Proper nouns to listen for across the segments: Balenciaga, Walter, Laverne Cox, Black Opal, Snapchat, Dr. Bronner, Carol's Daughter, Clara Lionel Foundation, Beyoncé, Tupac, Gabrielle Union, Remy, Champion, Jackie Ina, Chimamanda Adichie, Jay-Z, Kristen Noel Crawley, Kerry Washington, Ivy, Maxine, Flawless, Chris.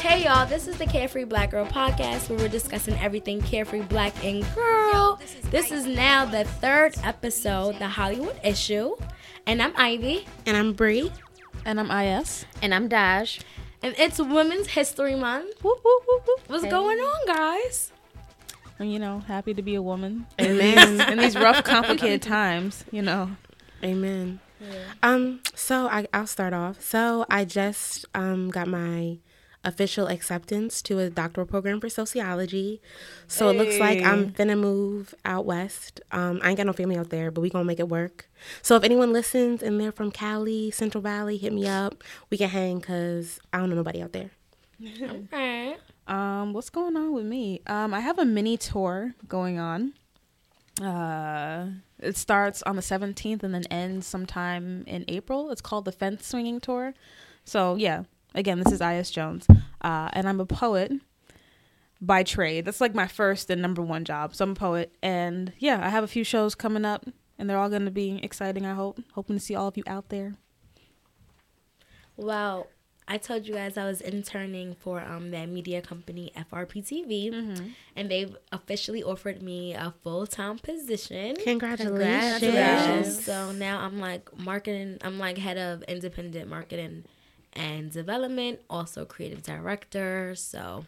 Hey y'all, this is the Carefree Black Girl Podcast, where we're discussing everything carefree, black, and girl. This is now the third episode, The Hollywood Issue. And I'm Ivy. And I'm Bri. And I'm I.S. And I'm Dash. And it's Women's History Month. Whoop, whoop, whoop, whoop. What's going on, guys? I'm, happy to be a woman. Amen. In these rough, complicated times, Amen. Yeah. So I'll start off. So I just got my official acceptance to a doctoral program for sociology. So It looks like I'm finna move out west. I ain't got no family out there, but we gonna make it work. So if anyone listens and they're from Cali, Central Valley, hit me up. We can hang because I don't know nobody out there. Okay. What's going on with me? I have a mini tour going on. It starts on the 17th and then ends sometime in April. It's called the Fence Swinging Tour. So yeah, again, this is I.S. Jones, and I'm a poet by trade. That's like my first and number one job. So I'm a poet, and yeah, I have a few shows coming up, and they're all going to be exciting, I hope. Hoping to see all of you out there. Well, I told you guys I was interning for that media company, FRPTV, and they've officially offered me a full-time position. Congratulations. So now I'm like marketing. I'm like head of independent marketing and development, also creative director. So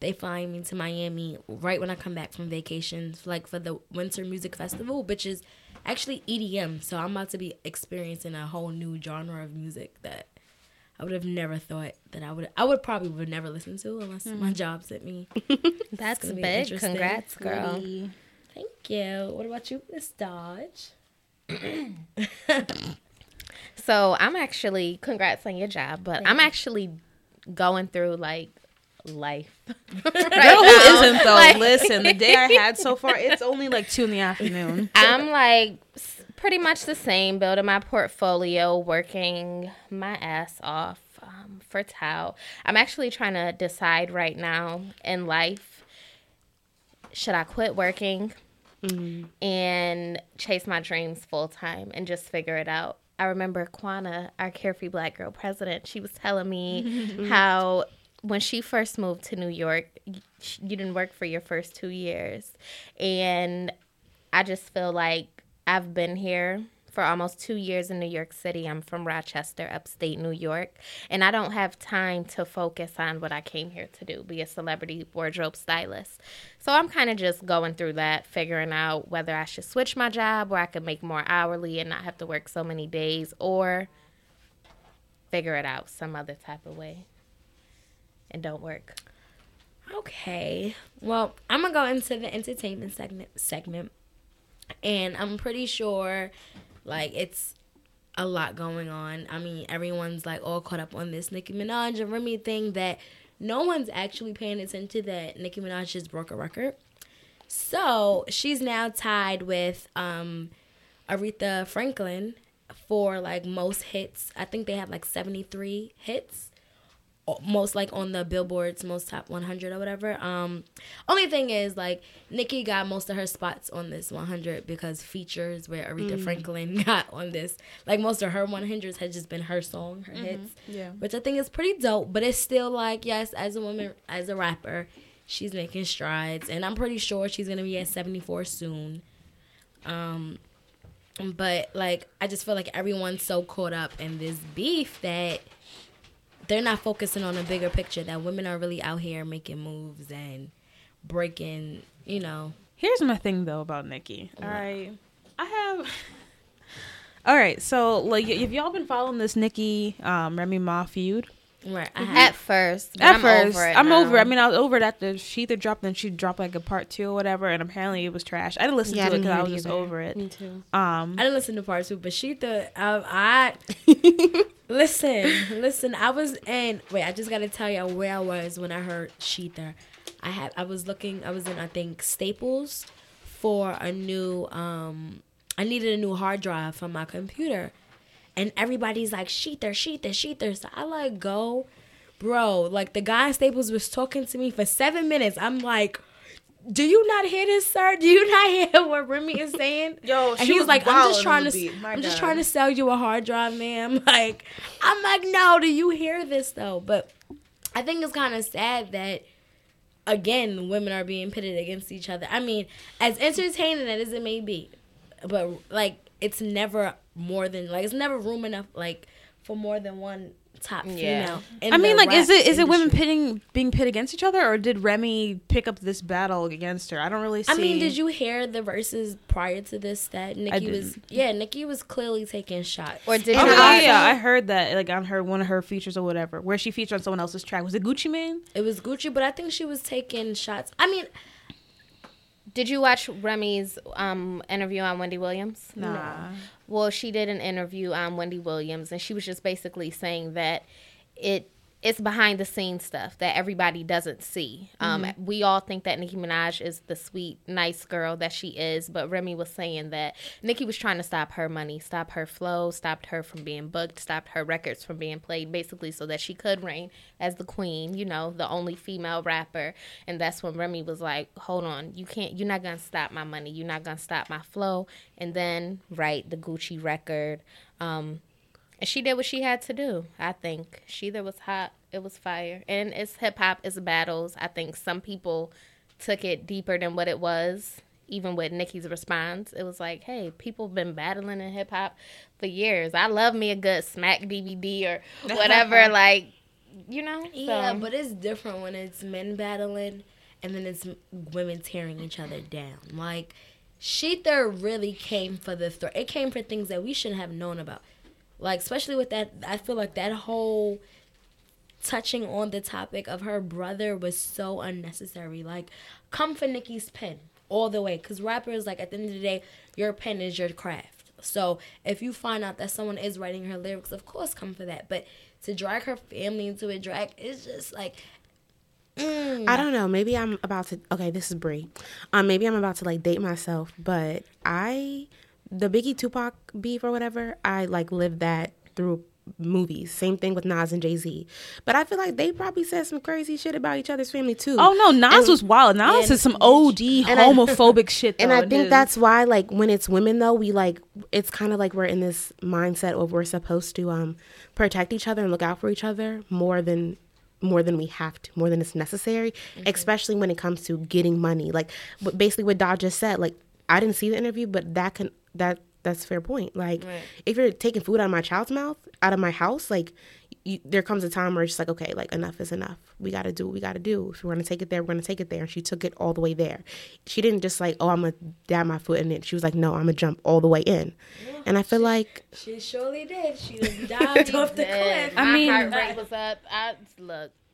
they flying me to Miami right when I come back from vacation, like for the Winter Music Festival, which is actually EDM. So I'm about to be experiencing a whole new genre of music that I would have never thought that I would probably never listen to unless my job sent me. That's big. Congrats, girl. Really. Thank you. What about you, Miss Dodge? So I'm actually, congrats on your job, but I'm actually going through like life. Isn't though? Like, listen, the day I had so far, it's only like 2 p.m. I'm like pretty much the same, building my portfolio, working my ass off for Tao. I'm actually trying to decide right now in life, should I quit working and chase my dreams full time and just figure it out? I remember Kwana, our Carefree Black Girl president, she was telling me how when she first moved to New York, you didn't work for your first 2 years. And I just feel like I've been here for almost 2 years in New York City. I'm from Rochester, upstate New York. And I don't have time to focus on what I came here to do, be a celebrity wardrobe stylist. So I'm kind of just going through that, figuring out whether I should switch my job where I could make more hourly and not have to work so many days, or figure it out some other type of way and don't work. Okay. Well, I'm going to go into the entertainment segment. And I'm pretty sure, like, it's a lot going on. I mean, everyone's, like, all caught up on this Nicki Minaj and Remy thing that no one's actually paying attention to, that Nicki Minaj just broke a record. So she's now tied with Aretha Franklin for, like, most hits. I think they have, like, 73 hits. Most like on the Billboard's most top 100 or whatever. Only thing is, like, Nicki got most of her spots on this 100 because features where Aretha Franklin got on this, like, most of her 100s had just been her song, her hits, which I think is pretty dope. But it's still like, yes, as a woman, as a rapper, she's making strides, and I'm pretty sure she's gonna be at 74 soon. But like, I just feel like everyone's so caught up in this beef that they're not focusing on a bigger picture, that women are really out here making moves and breaking, Here's my thing, though, about Nicki. All right. All right. So, like, have y'all been following this Nicki Remy Ma feud? Right. At first, I'm over it. I mean, I was over it after she either dropped, then she dropped, like, a part two or whatever, and apparently it was trash. I didn't listen to it because I was just over it. Me too. I didn't listen to part two, but she thought, Listen, I was in, I just got to tell you where I was when I heard Shether. I was in, I think, Staples for a new, I needed a new hard drive for my computer. And everybody's like, Shether. So I, like, go, bro, like, the guy in Staples was talking to me for 7 minutes. I'm like, do you not hear this, sir? Do you not hear what Remy is saying? Yo, and he was like, I'm just trying to sell you a hard drive, ma'am. Like, I'm like, no, do you hear this, though? But I think it's kind of sad that, again, women are being pitted against each other. I mean, as entertaining as it may be, but, like, it's never more than, like, it's never room enough, like, for more than one top female. I mean, like, is it women being pitted against each other, or did Remy pick up this battle against her? I don't really see. I mean, did you hear the verses prior to this that Nicki was? Yeah, Nicki was clearly taking shots. Or did? I heard that, like, on her one of her features or whatever, where she featured on someone else's track. Was it Gucci Mane? It was Gucci, but I think she was taking shots. I mean, did you watch Remy's interview on Wendy Williams? Nah. Well, she did an interview on Wendy Williams, and she was just basically saying that it's behind-the-scenes stuff that everybody doesn't see. Mm-hmm. We all think that Nicki Minaj is the sweet, nice girl that she is, but Remy was saying that Nicki was trying to stop her money, stop her flow, stopped her from being booked, stopped her records from being played, basically so that she could reign as the queen, you know, the only female rapper. And that's when Remy was like, hold on, you're not going to stop my money. You're not going to stop my flow. And then, right, the Gucci record, and she did what she had to do, I think. She was hot. It was fire. And it's hip-hop. It's battles. I think some people took it deeper than what it was, even with Nicki's response. It was like, hey, people have been battling in hip-hop for years. I love me a good Smack DVD or whatever, like, you know? So. Yeah, but it's different when it's men battling and then it's women tearing each other down. Like, Shether really came for the threat. It came for things that we shouldn't have known about. Like, especially with that, I feel like that whole touching on the topic of her brother was so unnecessary. Like, come for Nicki's pen all the way. Because rappers, like, at the end of the day, your pen is your craft. So if you find out that someone is writing her lyrics, of course come for that. But to drag her family into a drag is just, like... I don't know. Maybe I'm about to... Okay, this is Bri. Maybe I'm about to, like, date myself. But the Biggie Tupac beef or whatever, I, like, lived that through movies. Same thing with Nas and Jay-Z. But I feel like they probably said some crazy shit about each other's family, too. Oh, no, Nas was wild. Nas is some OD homophobic shit, though. And I think that's why, like, when it's women, though, we, like, it's kind of like we're in this mindset of we're supposed to protect each other and look out for each other more than we have to, more than it's necessary, mm-hmm. especially when it comes to getting money. Like, basically what Dodge just said, like, I didn't see the interview, but that's a fair point. Like, right. If you're taking food out of my child's mouth, out of my house, like, there comes a time where it's just like, okay, like, enough is enough. We got to do what we got to do. If we're going to take it there, we're going to take it there. And she took it all the way there. She didn't just like, oh, I'm going to dab my foot in it. She was like, no, I'm going to jump all the way in. Yeah, and I feel like... She surely did. She dived off the cliff. I mean... My heart rate was up.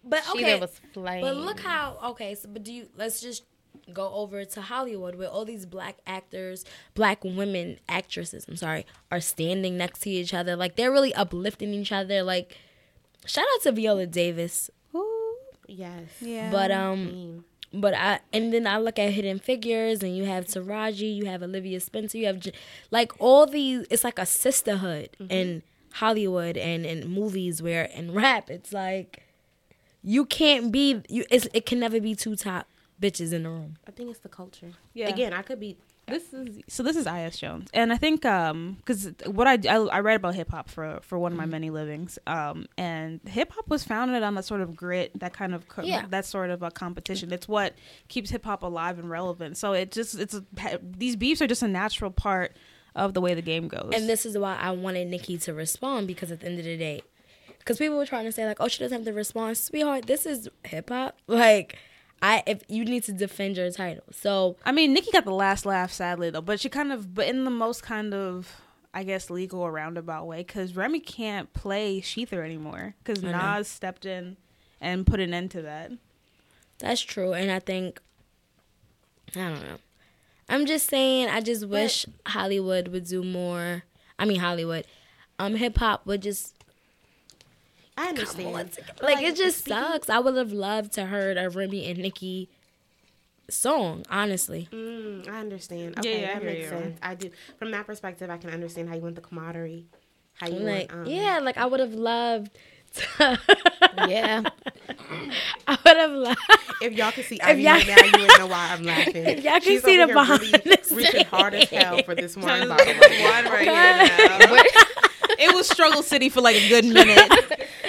But, okay. She was flying. But look how... Okay, so, but let's just... go over to Hollywood where all these black women actresses are standing next to each other. Like, they're really uplifting each other. Like, shout out to Viola Davis. Ooh. Yes. Yeah. But, I look at Hidden Figures, and you have Taraji, you have Olivia Spencer, you have, like, all these, it's like a sisterhood mm-hmm. in Hollywood and in movies where, in rap, it's like, you can't be, it can never be two top bitches in the room. I think it's the culture. Yeah. Again, I could be. This is I.S. Jones, and I think because what I read about hip hop for one of my many livings, and hip hop was founded on that sort of grit, that kind of that sort of a competition. It's what keeps hip hop alive and relevant. So these beefs are just a natural part of the way the game goes. And this is why I wanted Nicki to respond, because at the end of the day, because people were trying to say like, oh, she doesn't have the response, sweetheart. This is hip hop, like. If you need to defend your title. So I mean, Nicki got the last laugh, sadly, though. But she but in the most kind of, I guess, legal or roundabout way, because Remy can't play Shether anymore, because Nas stepped in and put an end to that. That's true, and I think, I don't know. I'm just saying, I just wish Hollywood would do more. I mean, hip hop would just. I understand. Like, it just sucks. I would have loved to heard a Remy and Nicki song, honestly. I understand. Okay, yeah, that makes sense. I do. From that perspective, I can understand how you want the camaraderie. How you want... Yeah, like, I would have loved to... Yeah. I would have loved... If y'all could see Ivy right now, you would know why I'm laughing. If y'all could see the behind reaching hard as hell for this wine bottle. Wine right here now. It was Struggle City for, like, a good minute.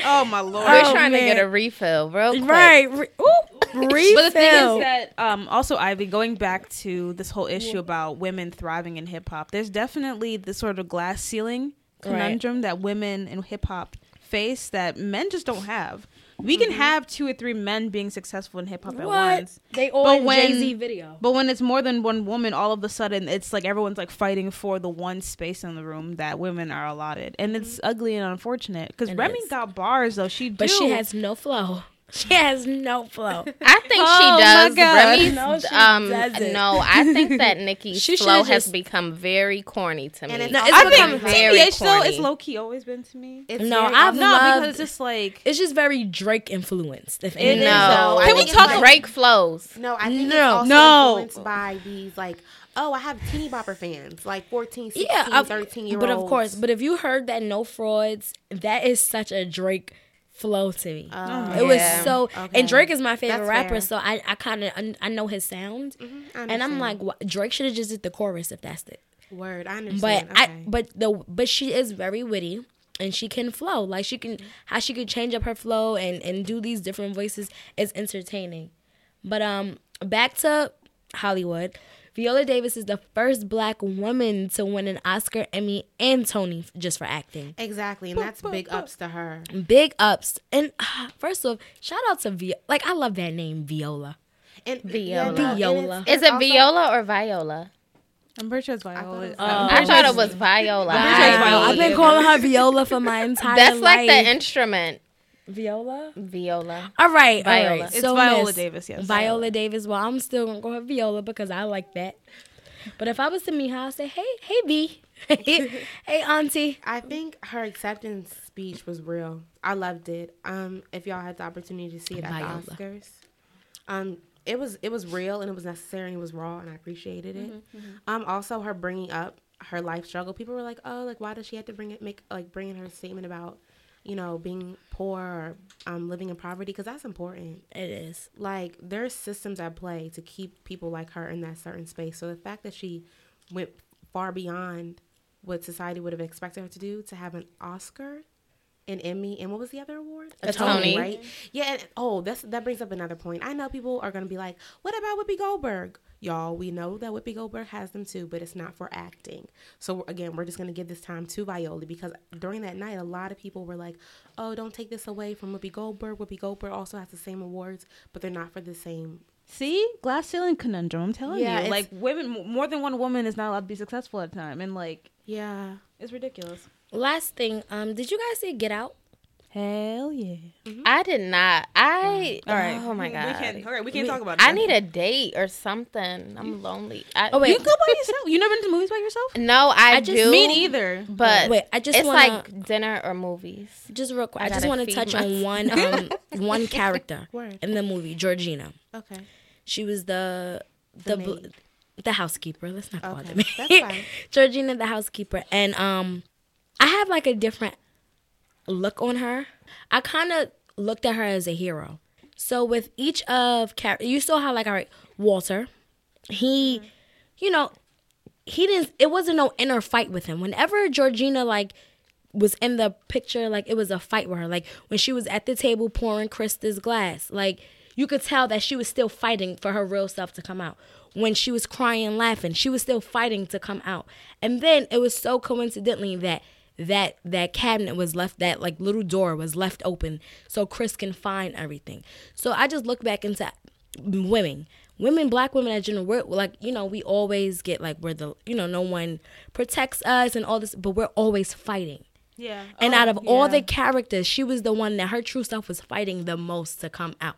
Oh my Lord. We're trying to get a refill real quick. Right. Refill. But the thing is that also, Ivy, going back to this whole issue about women thriving in hip hop, there's definitely this sort of glass ceiling conundrum that women in hip hop face that men just don't have. We can have 2 or 3 men being successful in hip hop at once. They all in Jay-Z video. But when it's more than one woman, all of a sudden it's like everyone's like fighting for the one space in the room that women are allotted, and it's ugly and unfortunate. Because Remy got bars though, but she has no flow. She has no flow. I think she does. Remy's, no, she doesn't. No, I think that Nicki's flow has become very corny to me. I think TBH though, it's low key always been to me. Because it's just like it's just very Drake influenced. If anything, can we talk Drake flows? No, I think it's also influenced by these like. Oh, I have teeny bopper fans, like 14, 16, 13-year-olds. But of course, if you heard that No Frauds, that is such a Drake flow to me. It was so, and Drake is my favorite rapper, so I kind of I know his sound, and I'm like, Drake should have just did the chorus if that's it. Word, I understand. But she is very witty. And she can flow. Like she could change up her flow and do these different voices is entertaining. But back to Hollywood. Viola Davis is the first black woman to win an Oscar, Emmy, and Tony just for acting. Exactly, and that's big ups to her. Big ups. And first off, shout out to Viola. Like, I love that name, Viola. And Viola. Is it Viola or Viola? I'm pretty sure it's Viola. I thought it was Viola. I've been calling her Viola for my entire life. That's like the instrument. Viola. All right, Viola. All right. It's so Viola Davis, yes. Viola Davis. Well, I'm still going to go with Viola because I like that. But if I was to meet her, I'd say, hey, V. Hey, auntie. I think her acceptance speech was real. I loved it. If y'all had the opportunity to see it at the Oscars. It was real and it was necessary and it was raw and I appreciated it. Mm-hmm, mm-hmm. Also, her bringing up her life struggle. People were like, oh, like, why does she have to bring in her statement about, you know, being poor or living in poverty, because that's important. It is. Like, there's systems at play to keep people like her in that certain space. So the fact that she went far beyond what society would have expected her to do to have an Oscar, an Emmy, and what was the other award? A Tony. Right? Yeah. And, that brings up another point. I know people are going to be like, what about Whoopi Goldberg? Y'all, we know that Whoopi Goldberg has them too, but it's not for acting. So, again, we're just going to give this time to Viola because during that night, a lot of people were like, oh, don't take this away from Whoopi Goldberg. Whoopi Goldberg also has the same awards, but they're not for the same. See? Glass ceiling conundrum, I'm telling you. Like, women, more than one woman is not allowed to be successful at a time. And, like, yeah, it's ridiculous. Last thing, did you guys see Get Out? Hell yeah. Mm-hmm. I did not. All right. Oh my God. We can't talk about it. I need a date or something. I'm lonely. You go by yourself. You never been to movies by yourself? No, I do. Me neither. But wait, like dinner or movies. Just real quick. I just want to touch on one character in the movie, Georgina. Okay. She was the housekeeper. Let's not call it that. That's fine. Georgina the housekeeper. And I have like a different look on her. I kind of looked at her as a hero. So with each of you saw how, like, all right, Walter, he, you know, he didn't. It wasn't no inner fight with him. Whenever Georgina like was in the picture, like it was a fight with her. Like when she was at the table pouring Chris this glass, like you could tell that she was still fighting for her real self to come out. When she was crying, laughing, she was still fighting to come out. And then it was so coincidentally that cabinet was left, that like little door was left open so Chris can find everything. So I just look back into women, black women in general, we're like, you know, we always get like we're the, you know, no one protects us and all this, but we're always fighting. Yeah. And out of all the characters, she was the one that her true self was fighting the most to come out.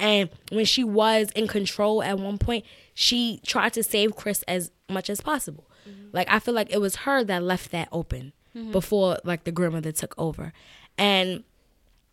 And when she was in control at one point, she tried to save Chris as much as possible. Mm-hmm. Like, I feel like it was her that left that open. Mm-hmm. Before like the grandmother took over, and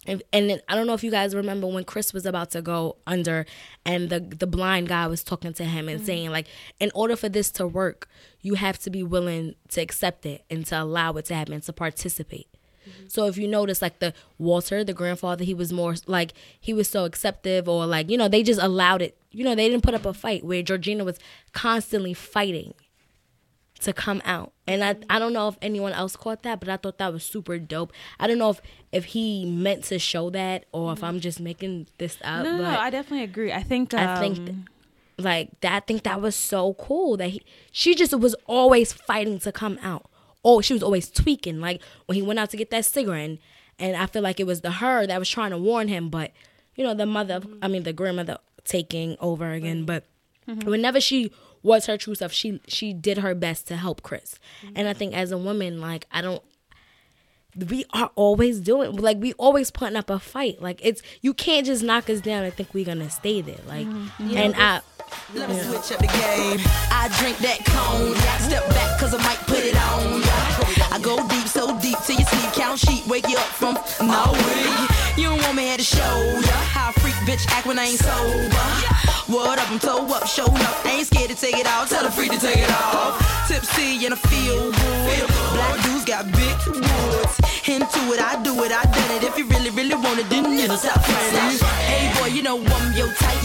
then, I don't know if you guys remember when Chris was about to go under, and the blind guy was talking to him and mm-hmm. saying like, in order for this to work, you have to be willing to accept it and to allow it to happen, to participate. Mm-hmm. So if you notice, like the Walter, the grandfather, he was more like he was so acceptive, or like, you know, they just allowed it. You know, they didn't put up a fight, where Georgina was constantly fighting. to come out. And I don't know if anyone else caught that, but I thought that was super dope. I don't know if he meant to show that or if I'm just making this up. No, I definitely agree. I think that was so cool that she just was always fighting to come out. Oh, she was always tweaking. Like when he went out to get that cigarette, and I feel like it was her that was trying to warn him, but you know, the grandmother taking over again. But whenever she was her true self, she did her best to help Chris. And I think as a woman, like we are always doing, like we always putting up a fight. Like you can't just knock us down and think we're gonna stay there. Like let me switch up the game. I drink that cone. Step back cause I might put it on. I go deep, so deep till you sleep. Count sheep, wake you up from my wig. You don't want me at the show. How freak bitch act when I ain't sober. What up, I'm toe up, show up. Ain't scared to take it out. Tell a freak to take it off. Tipsy and I feel good. Black dudes got big woods. Into it, I do it, I done it. If you really, really want it, then you know stop running. Hey boy, you know I'm your type.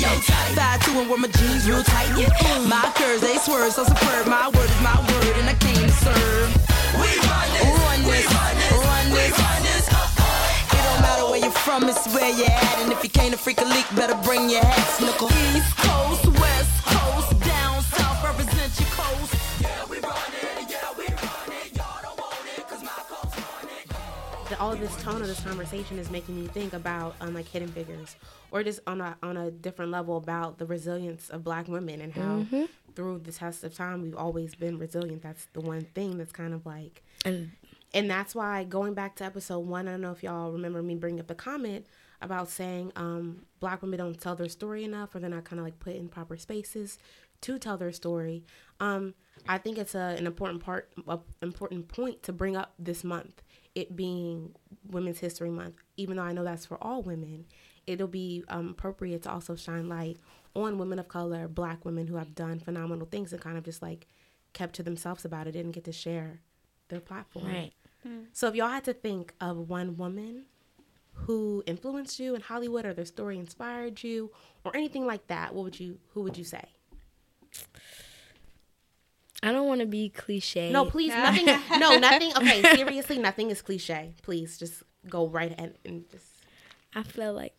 5'2" and wear my jeans real tight, yeah. My curves, they swerve, so superb. My word is my word, and I came to serve. We run this, run this, run this, run this. Run this. It don't matter where you're from, it's where you're at. And if you came to freak a leak, better bring your hat, snickle. East Coast, West Coast, down south, represent your coast. Yeah, we run it, yeah, we run it. Y'all don't want it, cause my coast run it. Yeah. All of this tone of this conversation is making me think about Hidden Figures. Or just on a different level about the resilience of Black women and how through the test of time we've always been resilient. That's the one thing that's kind of like... And that's why going back to episode 1, I don't know if y'all remember me bringing up the comment about saying Black women don't tell their story enough, or they're not kind of put in proper spaces to tell their story. I think it's an important point to bring up this month, it being Women's History Month, even though I know that's for all women. It'll be appropriate to also shine light on women of color, Black women who have done phenomenal things and kind of just kept to themselves about it, didn't get to share their platform. Right. Mm. So if y'all had to think of one woman who influenced you in Hollywood, or their story inspired you, or anything like that, who would you say? I don't want to be cliche. No, please, nothing. No, nothing. Okay, seriously, nothing is cliche. Please just go right ahead and just. I feel like.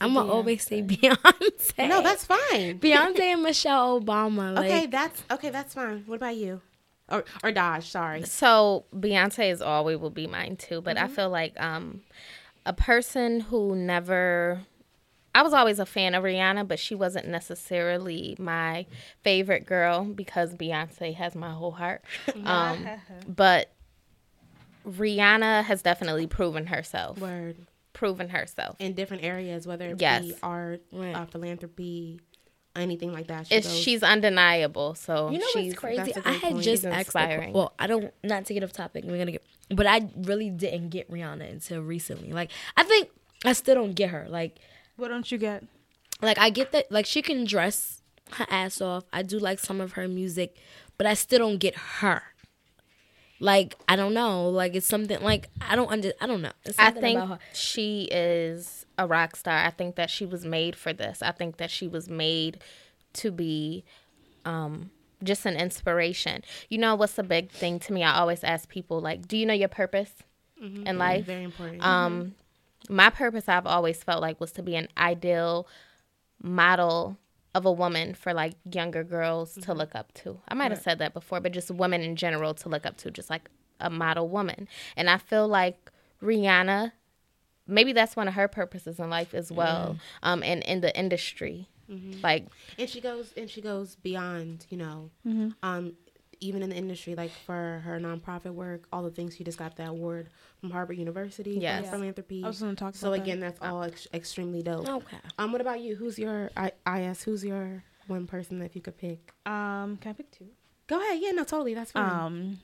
I'm going to always say Beyonce. No, that's fine. Beyonce and Michelle Obama. That's fine. What about you? Or Dodge, sorry. So Beyonce is always will be mine too, but I feel like a person who never... I was always a fan of Rihanna, but she wasn't necessarily my favorite girl because Beyonce has my whole heart. But Rihanna has definitely proven herself. Word. Proven herself in different areas, whether it be art, philanthropy, anything like that. She's undeniable. So you know what's crazy? I had just asked. Well, I don't. Not to get off topic. But I really didn't get Rihanna until recently. I think I still don't get her. What don't you get? I get that. She can dress her ass off. I do like some of her music, but I still don't get her. I don't know. It's something, I don't know. I think she is a rock star. I think that she was made for this. I think that she was made to be just an inspiration. You know what's a big thing to me? I always ask people, do you know your purpose in life? Very important. My purpose, I've always felt was to be an ideal model of a woman for younger girls to look up to. I might have said that before, but just women in general to look up to, just a model woman. And I feel like Rihanna, maybe that's one of her purposes in life as well, and in the industry. And she goes beyond, even in the industry, for her nonprofit work, all the things, she just got that award from Harvard University for philanthropy. I was going to talk about that. So again, that's all extremely dope. Okay. What about you? Who's your one person that you could pick? Can I pick two? Go ahead. Yeah, no, totally. That's fine.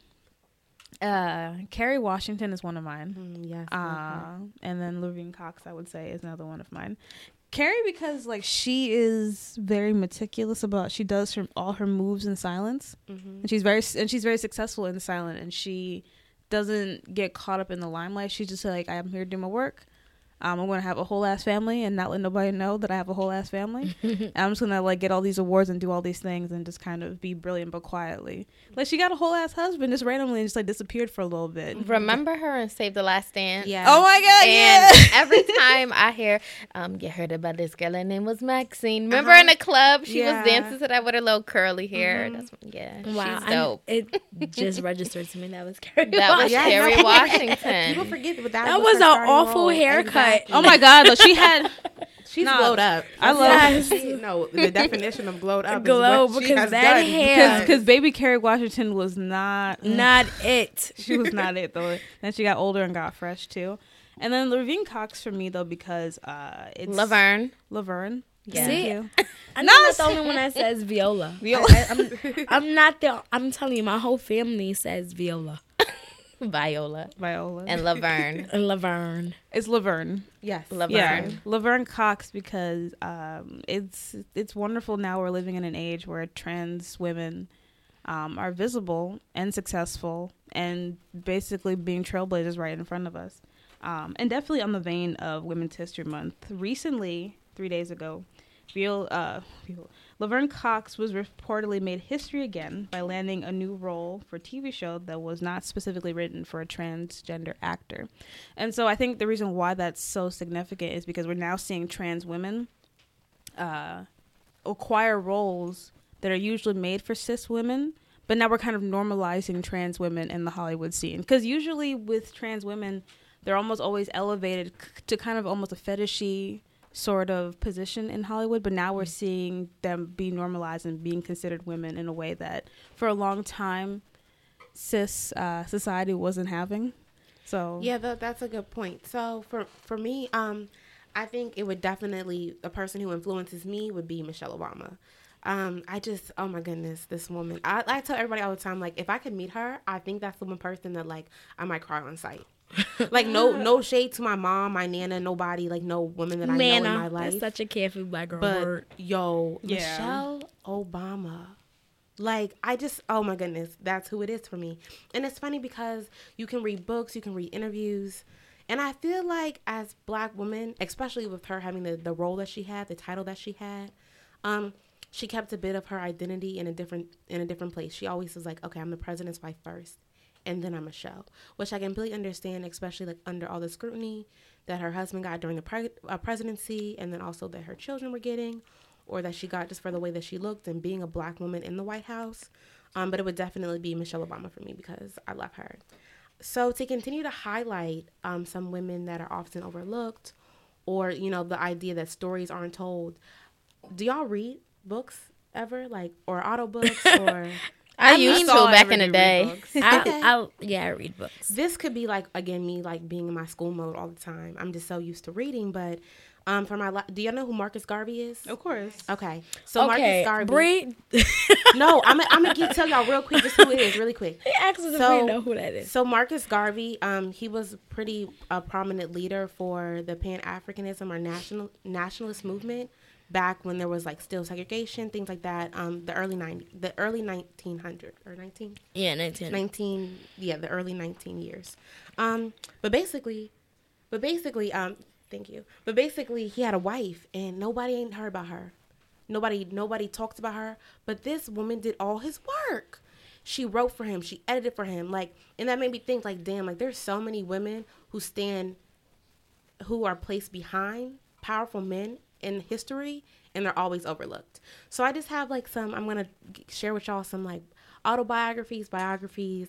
Kerry Washington is one of mine. Yes. And then Laverne Cox, I would say, is another one of mine. Kerry, because she is very meticulous about, she does all her moves in silence, and she's very successful in silence, and she doesn't get caught up in the limelight. She's just I'm here to do my work. I'm going to have a whole ass family and not let nobody know that I have a whole ass family. And I'm just going to like get all these awards and do all these things and just kind of be brilliant but quietly. Like she got a whole ass husband just randomly and just like disappeared for a little bit. Remember her in Save the Last Dance? Yeah. Oh my God, and yeah. Every time I hear, get heard about this girl, her name was Maxine. Remember in the club? She was dancing to that with her little curly hair. Mm-hmm. That's wow. She's dope. It just registered to me. That was Kerry Washington. That was Kerry Washington. People forget that was an awful haircut. Oh my God! Though she's glowed up. I love the definition of glowed up. Glow is what because that done. Hair. Because baby Kerry Washington was not it. She was not it though. Then she got older and got fresh too. And then Laverne Cox for me though because it's Laverne. Yeah. See, I'm not the only one that says Viola. I'm not the. I'm telling you, my whole family says Viola. Viola. And Laverne. It's Laverne. Yes. Laverne. Yeah. Laverne Cox because it's wonderful now we're living in an age where trans women are visible and successful and basically being trailblazers right in front of us. And definitely on the vein of Women's History Month, recently, 3 days ago, Laverne Cox was reportedly made history again by landing a new role for a TV show that was not specifically written for a transgender actor. And so I think the reason why that's so significant is because we're now seeing trans women acquire roles that are usually made for cis women, but now we're kind of normalizing trans women in the Hollywood scene. Because usually with trans women, they're almost always elevated to kind of almost a fetishy sort of position in Hollywood, but now we're seeing them be normalized and being considered women in a way that for a long time cis society wasn't having. So yeah, that's a good point. So for me, I think it would definitely, a person who influences me would be Michelle Obama. I just, oh my goodness, this woman. I tell everybody all the time, like if I could meet her, I think that's the one person that like I might cry on sight. Like no shade to my mom, my nana, nobody, like no woman that I know in my life. That's such a careful black girl word. Yo, yeah. Michelle Obama. Like I just, oh my goodness, that's who it is for me. And it's funny because you can read books, you can read interviews, and I feel like as black women, especially with her having the role that she had, the title that she had, she kept a bit of her identity in a different place. She always was like, okay, I'm the president's wife first. And then I'm Michelle, which I completely understand, especially like under all the scrutiny that her husband got during the presidency and then also that her children were getting or that she got just for the way that she looked and being a black woman in the White House. But it would definitely be Michelle Obama for me because I love her. So to continue to highlight some women that are often overlooked or, you know, the idea that stories aren't told. Do y'all read books ever or audiobooks or... I used to back in the day. I read books. This could be like, again, me like being in my school mode all the time. I'm just so used to reading, but do y'all know who Marcus Garvey is? Of course. Okay. So Marcus Garvey. No, I'm going to tell y'all real quick just who it is, really quick. He asks us if we know who that is. So Marcus Garvey, he was pretty a prominent leader for the Pan-Africanism or nationalist movement. Back when there was like still segregation, things like that, the early 1900 or 19? Yeah, 19, yeah, the early 19 years. Thank you. But basically he had a wife and nobody ain't heard about her. Nobody talked about her, but this woman did all his work. She wrote for him, she edited for him, like, and that made me think like, damn, like there's so many women who are placed behind powerful men in history and they're always overlooked. So I just have like some, I'm going to share with y'all some like biographies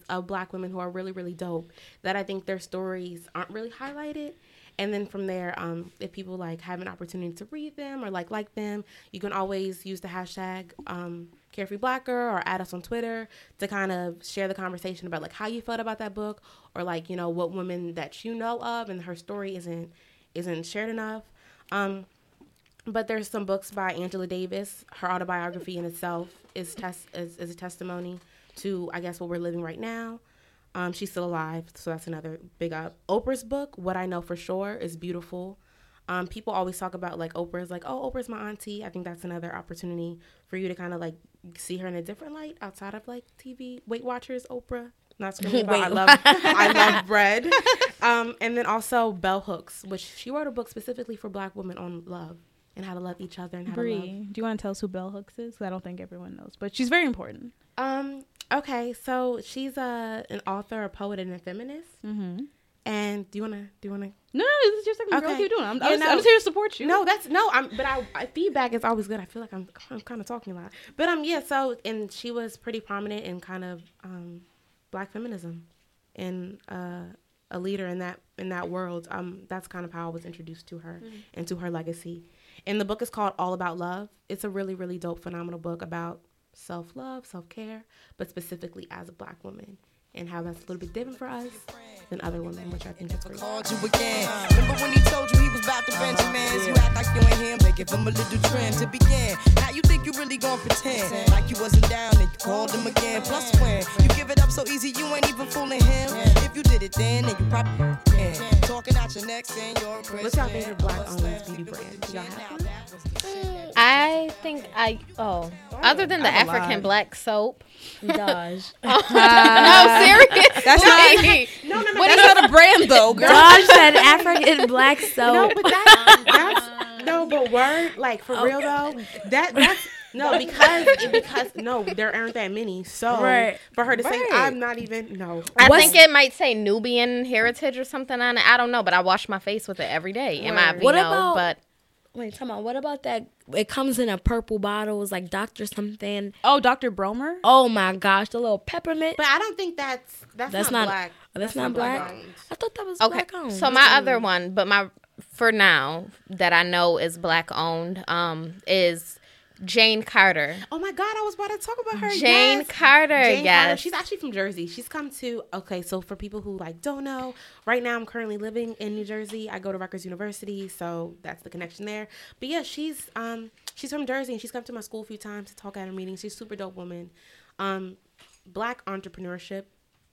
of black women who are really, really dope that I think their stories aren't really highlighted. And then from there, if people like have an opportunity to read them or like them, you can always use the hashtag Carefree Black Girl or add us on Twitter to kind of share the conversation about like how you felt about that book or like, you know, what women that you know of and her story isn't shared enough. But there's some books by Angela Davis. Her autobiography in itself is a testimony to, I guess, what we're living right now. She's still alive, so that's another big up. Oprah's book, What I Know For Sure, is beautiful. People always talk about, like, Oprah's like, oh, Oprah's my auntie. I think that's another opportunity for you to kind of, like, see her in a different light outside of, like, TV, Weight Watchers, Oprah, Not screaming about. I love bread. And then also Bell Hooks, which she wrote a book specifically for Black women on love and how to love each other and how to love. Do you want to tell us who Bell Hooks is? Because I don't think everyone knows, but she's very important. Okay, so she's an author, a poet, and a feminist. Mm-hmm. And do you wanna? No, this is your second. Okay. Girl, keep doing it. I'm just here to support you. Feedback is always good. I feel like I'm kind of talking a lot, but yeah. So, and she was pretty prominent in kind of Black feminism, and a leader in that world. That's kind of how I was introduced to her and to her legacy. And the book is called All About Love. It's a really, really dope, phenomenal book about self-love, self-care, but specifically as a Black woman. And how that's a little bit different for us than other women, which I think is great. Called you again. Remember when he told you he was about to Benjamins? You act like you ain't him, they give him a little trim to begin. Now you think you really gonna pretend like you wasn't down and you called him again. Plus when you give it up so easy, you ain't even fooling him. If you did it then you probably can. Talking out your neck saying you're a Christian. What's y'all favorite Black-owned beauty brand? Y'all have one? I think other than the African Black soap. Dodge. No, seriously. That's not me. No. That's not a brand though, girl. Dodge said African Black soap. No, but that's no, but word, like for real though. That's no, because no, there aren't that many. So for her to say I'm not even no. I think it might say Nubian heritage or something on it. I don't know, but I wash my face with it every day. Am I what about that? It comes in a purple bottle. It's like Dr. something. Oh, Dr. Bromer? Oh, my gosh. The little peppermint. But I don't think that's not Black. That's not Black? I thought that was Black-owned. So my other one, but my for now that I know is Black-owned is Jane Carter. Oh, my God. I was about to talk about her. Jane Carter. She's actually from Jersey. She's come to... Okay, so for people who don't know, right now I'm currently living in New Jersey. I go to Rutgers University, so that's the connection there. But, yeah, she's from Jersey, and she's come to my school a few times to talk at a meeting. She's a super dope woman. Black entrepreneurship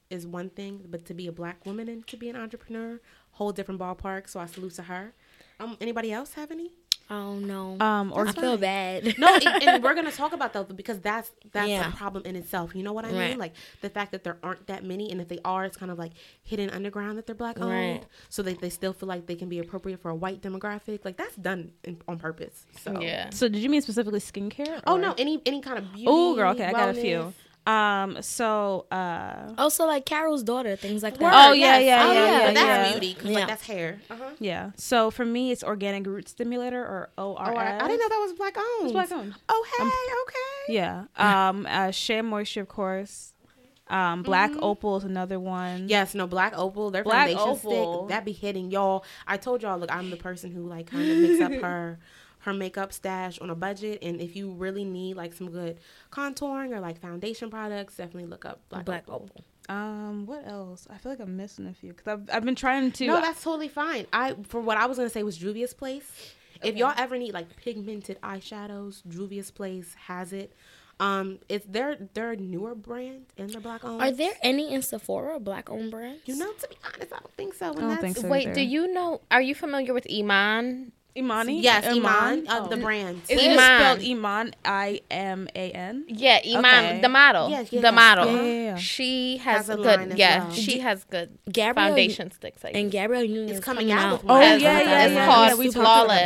is one thing, but to be a Black woman and to be an entrepreneur, whole different ballpark, so I salute to her. Anybody else have any? Oh no! I feel bad. No, and we're gonna talk about that because that's a problem in itself. You know what I mean? Right. Like the fact that there aren't that many, and if they are, it's kind of like hidden underground that they're Black owned, so that they still feel like they can be appropriate for a white demographic. Like that's done on purpose. So yeah. So did you mean specifically skincare? Or? Oh no, any kind of beauty. Oh girl, okay, wellness. I got a few. Also like Carol's daughter, things like that. That's beauty because that's hair. Uh-huh. Yeah. So for me, it's Organic Root Stimulator or ORS. I didn't know that was Black-owned. It's Black-owned. Oh hey, okay. Yeah. Shea Moisture, of course. Black Opal is another one. Yes, no, Black Opal. Their foundation stick that be hitting y'all. I told y'all, look, I'm the person who kind of mix up her makeup stash on a budget, and if you really need some good contouring or foundation products, definitely look up Black Opal. What else? I feel like I'm missing a few because I've been trying to. No, that's totally fine. For what I was gonna say was Juvia's Place. Okay. If y'all ever need pigmented eyeshadows, Juvia's Place has it. It's their newer brand and they're Black-owned. Are there any in Sephora Black-owned brands? You know, to be honest, I don't think so. Wait, either. Do you know? Are you familiar with Iman? Imani? Yes, Iman of the brand. Is it spelled Iman, I-M-A-N? Yeah, Iman, okay. The model. Yes. Model. Yeah. She has a good, well. She has good Gabrielle, foundation sticks. And Gabrielle Union is coming out with one. It's called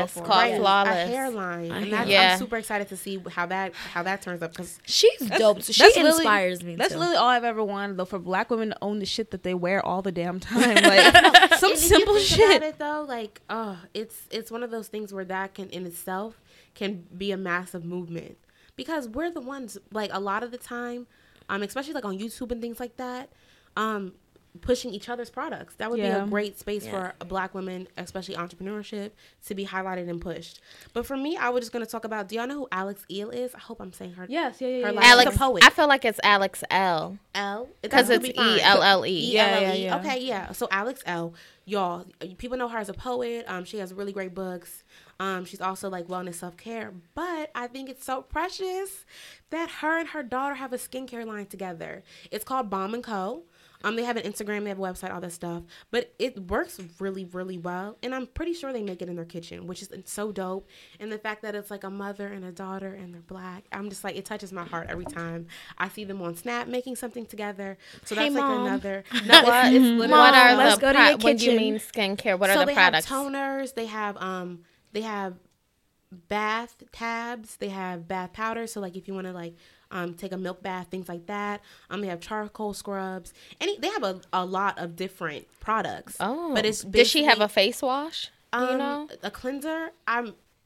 Flawless. Flawless. A hairline. And I'm super excited to see how that turns up. Cause she's dope. So she inspires me, that's literally all I've ever wanted, though, for Black women to own the shit that they wear all the damn time. Some simple shit. It's one of those things where that can in itself can be a massive movement because we're the ones a lot of the time especially on YouTube and things like that pushing each other's products. That would be a great space for a Black women, especially entrepreneurship, to be highlighted and pushed. But for me, I was just going to talk about, do y'all know who Alex Eel is? I hope I'm saying her. Yes, yeah. Alex, she's a poet. I feel like it's Alex L. L? Because it's E-L-L-E. Yeah. Okay, yeah. So Alex L, y'all, people know her as a poet. She has really great books. She's also wellness, self-care, but I think it's so precious that her and her daughter have a skincare line together. It's called Balm & Co. They have an Instagram, they have a website, all that stuff. But it works really, really well. And I'm pretty sure they make it in their kitchen, which is so dope. And the fact that it's like a mother and a daughter and they're black, I'm just like, it touches my heart every time I see them on Snap making something together. So that's another. What do you mean skincare? What are the products? They have toners. They have bath tabs. They have bath powder. So like if you want to like take a milk bath, things like that. They have charcoal scrubs. They have a lot of different products. Oh, but it's does she have a face wash? You know, a cleanser.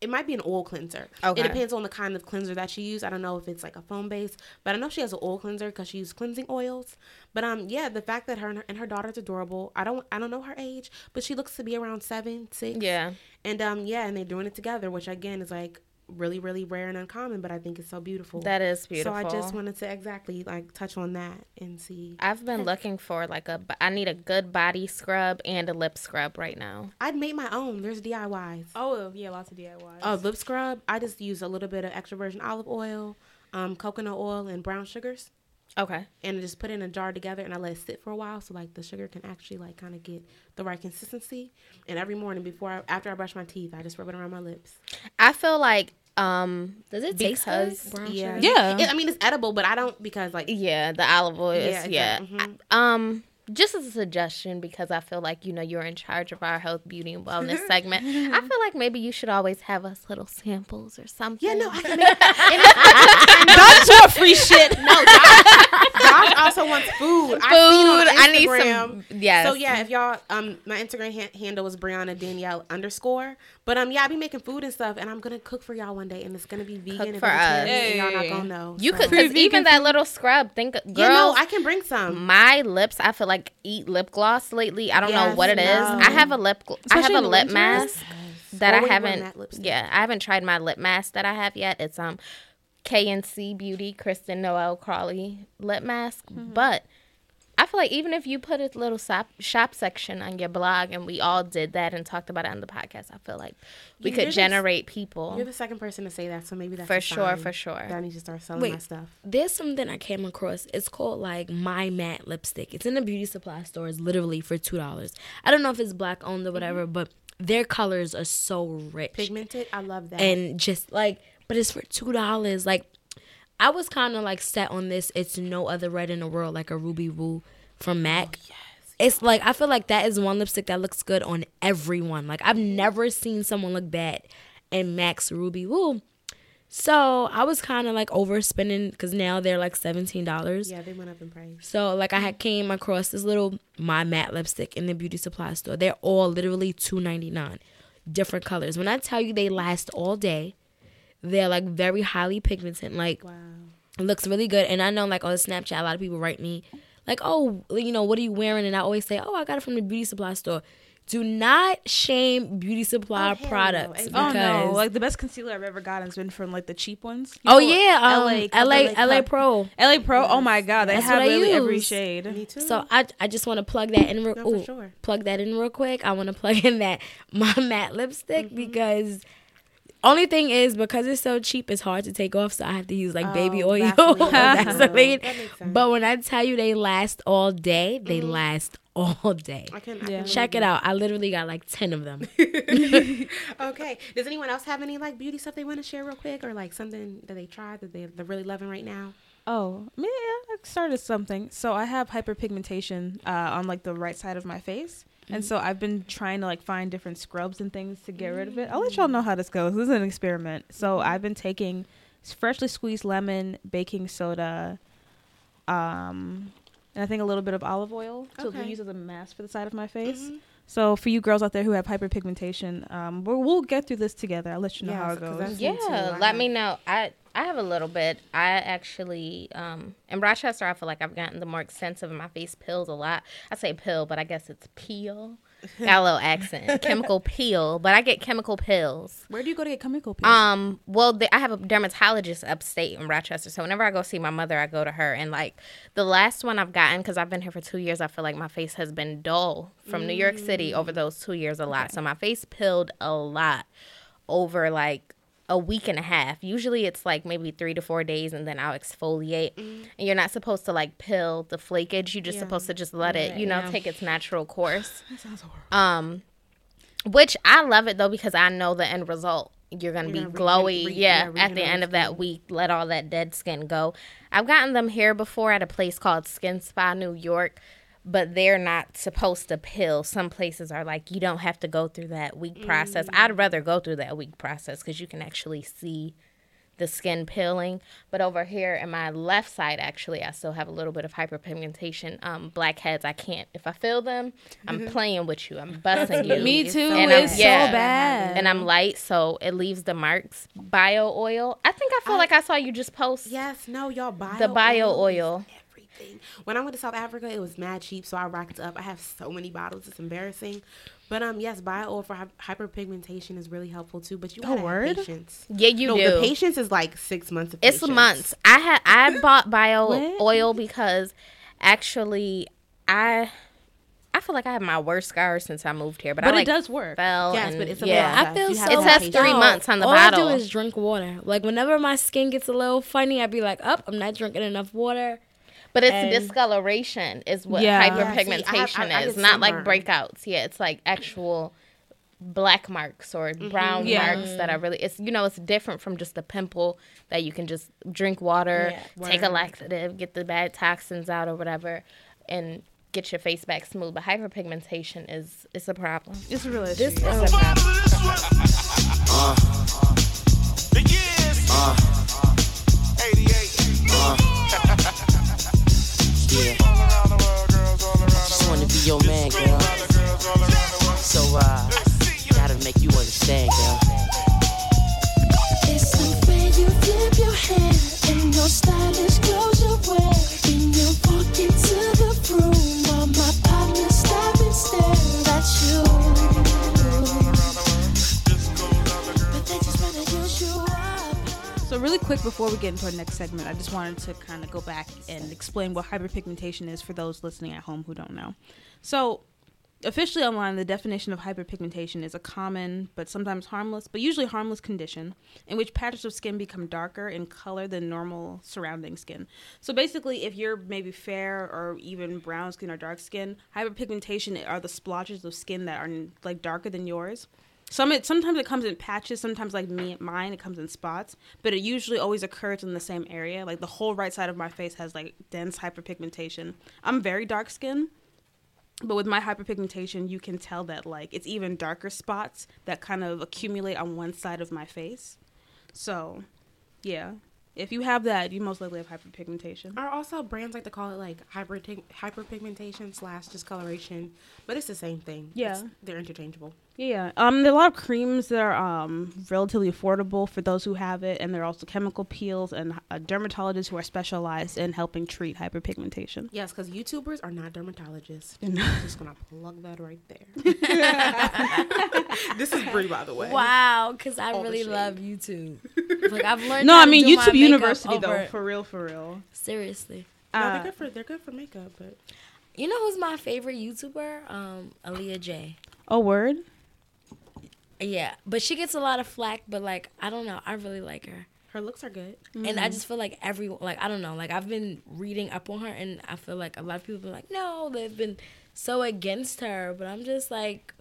It might be an oil cleanser. Okay. It depends on the kind of cleanser that she used. I don't know if it's like a foam base, but I know she has an oil cleanser because she used cleansing oils. But yeah, the fact that her daughter's adorable. I don't know her age, but she looks to be around 7, 6. Yeah. And yeah, and they're doing it together, which again is like really, really rare and uncommon, but I think it's so beautiful. That is beautiful. So I just wanted to exactly like touch on that and see. I've been looking for I need a good body scrub and a lip scrub right now. I'd make my own. There's DIYs. Oh yeah, lots of DIYs. Lip scrub. I just use a little bit of extra virgin olive oil, coconut oil, and brown sugars. Okay. And I just put it in a jar together and I let it sit for a while so like the sugar can actually like kind of get the right consistency. And every morning after I brush my teeth, I just rub it around my lips. I feel like does it taste brown sugar? Yeah. I mean, it's edible, but I don't because like yeah, the olive oil. Is, yeah. Exactly. Yeah. Mm-hmm. Just as a suggestion, because I feel like, you know, you're in charge of our health, beauty, and wellness segment. I feel like maybe you should always have us little samples or something. Yeah, no, I can make that. That's your free shit. No, Josh also wants food. I need some. Yeah. So, yeah, if y'all, my Instagram handle is Brianna_Danielle_. But, yeah, I be making food and stuff, and I'm going to cook for y'all one day, and it's going to be vegan. Cook for us. Hey. And y'all not going to know. You could, because even that little scrub, girls. Yeah, no, I can bring some. My lips, I feel like, eat lip gloss lately. I don't know what it is. I have a lip mask that I haven't. Yeah, I haven't tried my lip mask that I have yet. It's KNC Beauty Kristen Noel Crawley lip mask. Mm-hmm. But I feel like even if you put a little shop section on your blog, and we all did that and talked about it on the podcast, I feel like we could generate people. You're the second person to say that, so maybe that's for sure. I need to start selling my stuff. There's something I came across. It's called like My Matte lipstick. It's in the beauty supply stores, literally for $2. I don't know if it's black owned or whatever, mm-hmm. but their colors are so rich, pigmented. I love that. And just like, but it's for $2. Like, I was kind of like set on this. It's no other red in the world like a Ruby Woo from MAC. Oh, yes. It's like, I feel like that is one lipstick that looks good on everyone. Like, I've never seen someone look bad in MAC's Ruby Woo. So I was kind of like overspending because now they're like $17. Yeah, they went up in price. So like I came across this little My Matte lipstick in the beauty supply store. They're all literally $2.99, different colors. When I tell you they last all day. They're, like, very highly pigmented. Like, wow. It looks really good. And I know, like, on Snapchat, a lot of people write me, like, oh, you know, what are you wearing? And I always say, oh, I got it from the beauty supply store. Do not shame beauty supply products. No. Oh, no. Like, the best concealer I've ever gotten has been from, like, the cheap ones. You LA Pro. LA Pro. Oh, my God. They have really every shade. Me too. So I just want to plug that in real quick. I want to plug in that My Matte lipstick because... Only thing is, because it's so cheap, it's hard to take off, so I have to use, like, baby oil. Vaseline. But when I tell you they last all day, they last all day. I can check it out. I literally got, like, 10 of them. Okay. Does anyone else have any, like, beauty stuff they want to share real quick or, like, something that they tried that they're really loving right now? Oh, yeah, I started something. So I have hyperpigmentation on, like, the right side of my face. And so I've been trying to, like, find different scrubs and things to get rid of it. I'll let y'all know how this goes. This is an experiment. So I've been taking freshly squeezed lemon, baking soda, and I think a little bit of olive oil to use as a mask for the side of my face. Mm-hmm. So for you girls out there who have hyperpigmentation, we'll get through this together. I'll let you know how it goes. Yeah, let me know. I have a little bit. I actually, in Rochester, I feel like I've gotten the more extensive, and my face peels a lot. I say peel, but I guess it's peel. Got a little accent. Chemical peel, but I get chemical pills. Where do you go to get chemical pills? Well, I have a dermatologist upstate in Rochester, so whenever I go see my mother, I go to her. And, like, the last one I've gotten, because I've been here for 2 years, I feel like my face has been dull from New York City over those 2 years a lot. Okay. So my face peeled a lot over, like, a week and a half. Usually it's like maybe 3 to 4 days, and then I'll exfoliate. Mm. And you're not supposed to like peel the flakage. You're just supposed to just let it, you know, take its natural course. That sounds horrible. Which I love it, though, because I know the end result. You're going to be glowy at the end of that week. Let all that dead skin go. I've gotten them here before at a place called Skin Spa New York, but they're not supposed to peel. Some places are like, you don't have to go through that week process. I'd rather go through that week process because you can actually see the skin peeling. But over here in my left side, actually, I still have a little bit of hyperpigmentation. Blackheads, I can't. If I feel them, I'm playing with you. I'm busting you. Me too. And it's so bad. And I'm light, so it leaves the marks. Bio Oil. I think I feel like I saw you just post. Yes. No, y'all, Bio Oil. Everything. When I went to South Africa, it was mad cheap, so I racked up. I have so many bottles. It's embarrassing. But yes, Bio Oil for hyperpigmentation is really helpful too. But you gotta have patience. Yeah, you do. The patience is like 6 months of patience. It's months. I bought Bio Oil because actually I feel like I have my worst scars since I moved here. But it does work. But it's a lot. I feel so. It says 3 months on the bottle. All I do is drink water. Like whenever my skin gets a little funny, I'd be like, I'm not drinking enough water. But it's discoloration is what hyperpigmentation is. Not like breakouts. Yeah, it's like actual black marks or brown marks that are really... It's different from just a pimple that you can just drink water, take a laxative, get the bad toxins out or whatever, and get your face back smooth. But hyperpigmentation is a problem. It's really a problem. The years. 88. Yeah. Just wanna be your man, girl. So, gotta make you understand, girl. It's the way you dip your hair and your stylish clothes you wear. When you walk into the room, all my partners stop and stare at you. But they just wanna use you up. So really quick before we get into our next segment, I just wanted to kind of go back and explain what hyperpigmentation is for those listening at home who don't know. So officially online, the definition of hyperpigmentation is a common but sometimes harmless, but usually harmless condition in which patches of skin become darker in color than normal surrounding skin. So basically, if you're maybe fair or even brown skin or dark skin, hyperpigmentation are the splotches of skin that are like darker than yours. Sometimes it comes in patches. Sometimes, like mine, it comes in spots. But it usually always occurs in the same area. Like, the whole right side of my face has, like, dense hyperpigmentation. I'm very dark-skinned. But with my hyperpigmentation, you can tell that, like, it's even darker spots that kind of accumulate on one side of my face. So, yeah. If you have that, you most likely have hyperpigmentation. Or also brands like to call it like hyperpigmentation / discoloration, but it's the same thing. Yeah, they're interchangeable. Yeah, there are a lot of creams that are relatively affordable for those who have it, and there are also chemical peels and dermatologists who are specialized in helping treat hyperpigmentation. Yes, because YouTubers are not dermatologists. I'm just gonna plug that right there. This is Bri, by the way. Wow, because I really love YouTube. Like I've learned. No, I mean YouTube University though, for real. Seriously. No, they're good for makeup, but you know who's my favorite YouTuber? Aaliyah J. Oh, word. Yeah, but she gets a lot of flack, but like I don't know, I really like her. Her looks are good. Mm-hmm. And I just feel like I've been reading up on her and I feel like a lot of people have been like, no, they've been so against her, but I'm just like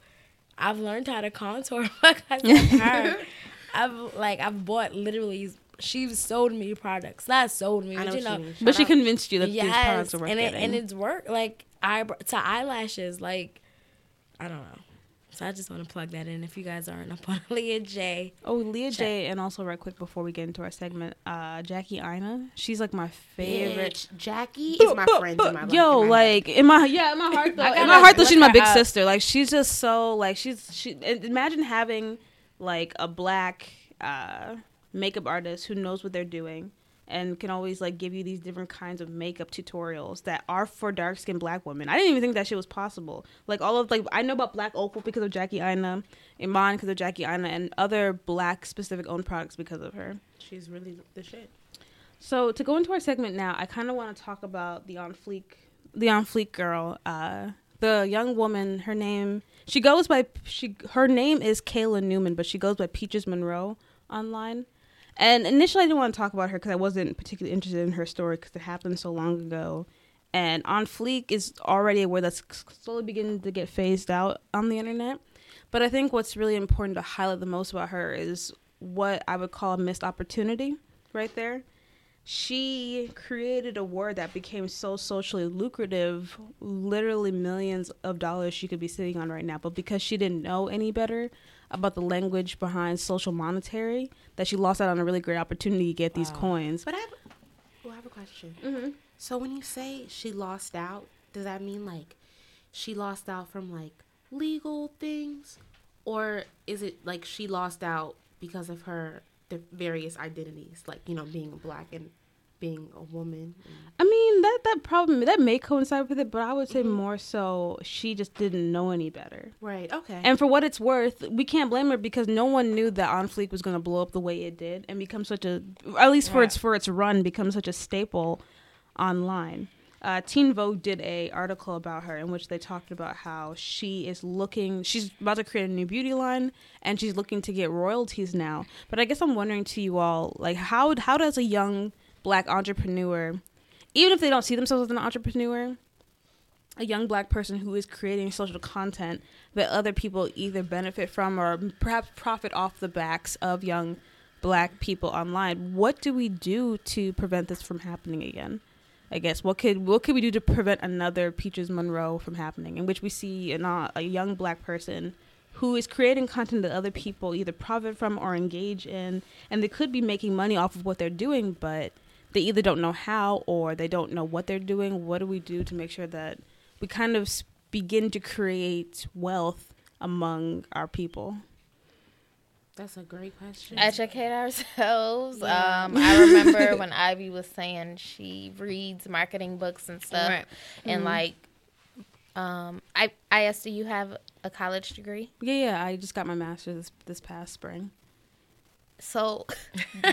I've learned how to contour like her. I've bought literally. She sold me products. Not sold me, but But she convinced you that these products are worth getting. And it's work. Like to eyelashes. Like I don't know. So I just want to plug that in. If you guys aren't up on Leah J. Oh, Leah J. And also, right quick before we get into our segment, Jackie Ina. She's like my favorite. Yeah. Jackie is my friend in my life. Yo, like in my heart though. In my heart though, she's my big sister. Like she's just so like she. Imagine having like a black makeup artist who knows what they're doing and can always like give you these different kinds of makeup tutorials that are for dark-skinned black women. I didn't even think that shit was possible. Like I know about Black Opal because of Jackie Ina, Iman because of Jackie Ina, and other black specific owned products because of her. She's really the shit. So to go into our segment now, I kind of want to talk about the on fleek girl, the young woman. Her name is Kayla Newman, but she goes by Peaches Monroe online. And initially I didn't want to talk about her because I wasn't particularly interested in her story because it happened so long ago. And On Fleek is already a word that's slowly beginning to get phased out on the internet. But I think what's really important to highlight the most about her is what I would call missed opportunity right there. She created a word that became so socially lucrative, literally millions of dollars she could be sitting on right now. But because she didn't know any better about the language behind social monetary, that she lost out on a really great opportunity to get these coins. But I have a question. Mm-hmm. So when you say she lost out, does that mean like she lost out from like legal things? Or is it like she lost out because of her the various identities, like, you know, being Black and being a woman? I mean, that problem, that may coincide with it, but I would say more so she just didn't know any better. Right, okay. And for what it's worth, we can't blame her because no one knew that On Fleek was going to blow up the way it did and become such a, at least for its run, become such a staple online. Teen Vogue did a article about her in which they talked about how she's about to create a new beauty line and she's looking to get royalties now. But I guess I'm wondering to you all, like, how does a young Black entrepreneur, even if they don't see themselves as an entrepreneur, a young Black person who is creating social content that other people either benefit from or perhaps profit off the backs of young Black people online, what do we do to prevent this from happening again? I guess, what could we do to prevent another Peaches Monroe from happening, in which we see a young Black person who is creating content that other people either profit from or engage in, and they could be making money off of what they're doing, but they either don't know how or they don't know what they're doing. What do we do to make sure that we kind of begin to create wealth among our people? That's a great question. Educate ourselves. Yeah. I remember when Ivy was saying she reads marketing books and stuff. Right. And I asked, do you have a college degree? Yeah. I just got my master's this past spring. So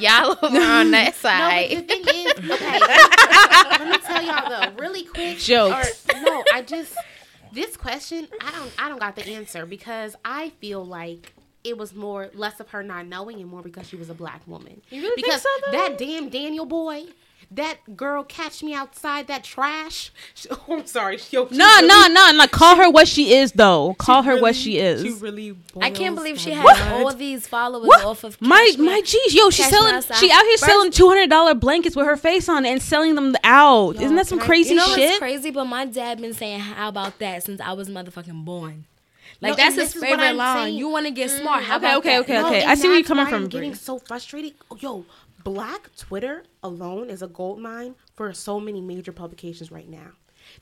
y'all over on that side. No, but the thing is, okay, let me tell y'all though, really quick. Jokes. This question, I don't got the answer because I feel like it was more less of her not knowing and more because she was a Black woman. You really because think so, though? That damn Daniel boy, that girl catch me outside that trash. I'm sorry. No. Call her what she is, though. Call her really, what she is. She really. I can't believe she had all these followers off of catch my geez. Yo, she's selling. She out here selling $200 blankets with her face on it and selling them out. Yo, isn't that some crazy shit? It's crazy, but my dad been saying how about that since I was motherfucking born. Like, no, that's his favorite line. Saying. You want to get smart. How about okay. I see where you're coming from. I'm getting so frustrated. Yo, Black Twitter alone is a gold mine for so many major publications right now.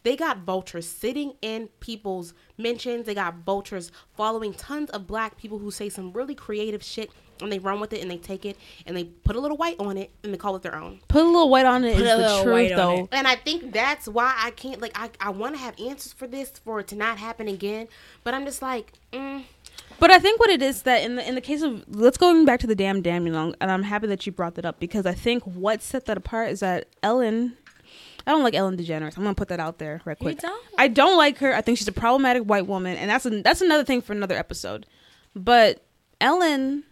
They got vultures sitting in people's mentions. They got vultures following tons of Black people who say some really creative shit, and they run with it, and they take it, and they put a little white on it, and they call it their own. Put a little white on it is the truth, though. And I think that's why I can't, like, I want to have answers for this, for it to not happen again, but I'm just like, But I think what it is that in the case of, let's go back to the damn Daniel, and I'm happy that you brought that up, because I think what set that apart is that I don't like Ellen DeGeneres. I'm going to put that out there right quick. You don't? I don't like her. I think she's a problematic white woman. And that's another thing for another episode. But Ellen,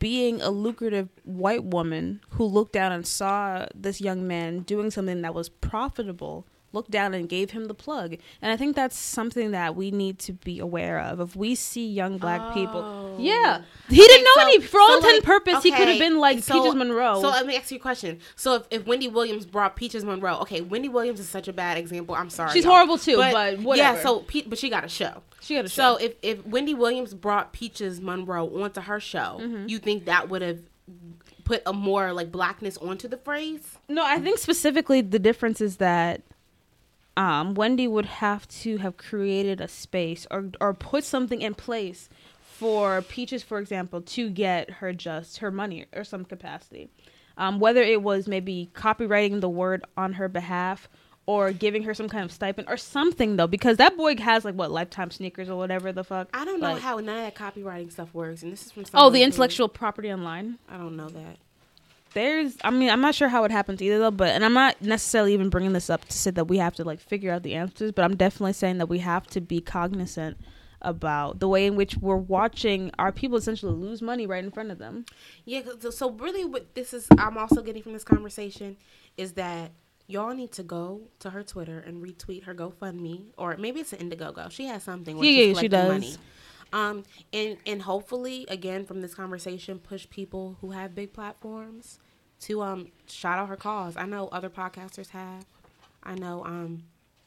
being a lucrative white woman who looked down and saw this young man doing something that was profitable, looked down and gave him the plug. And I think that's something that we need to be aware of. If we see young Black people. Yeah. He didn't know any. For all intent and purpose, he could have been like Peaches Monroe. So let me ask you a question. So if Wendy Williams brought Peaches Monroe. Okay, Wendy Williams is such a bad example. I'm sorry. She's horrible too, but whatever. Yeah, but she got a show. So if Wendy Williams brought Peaches Monroe onto her show, you think that would have put a more like Blackness onto the phrase? No, I think specifically the difference is that Wendy would have to have created a space or put something in place for Peaches, for example, to get her her money or some capacity. Whether it was maybe copywriting the word on her behalf or giving her some kind of stipend or something, though, because that boy has, like, what, Lifetime sneakers or whatever the fuck. I don't know how none of that copywriting stuff works. And this is from someone the intellectual property online? I don't know that. I'm not sure how it happens either, though, but, and I'm not necessarily even bringing this up to say that we have to, like, figure out the answers, but I'm definitely saying that we have to be cognizant about the way in which we're watching our people essentially lose money right in front of them. Yeah, so really what this is, I'm also getting from this conversation, is that y'all need to go to her Twitter and retweet her GoFundMe, or maybe it's an Indiegogo. She has something where she's collecting money. And hopefully, again, from this conversation, push people who have big platforms to shout out her cause. I know other podcasters have. I know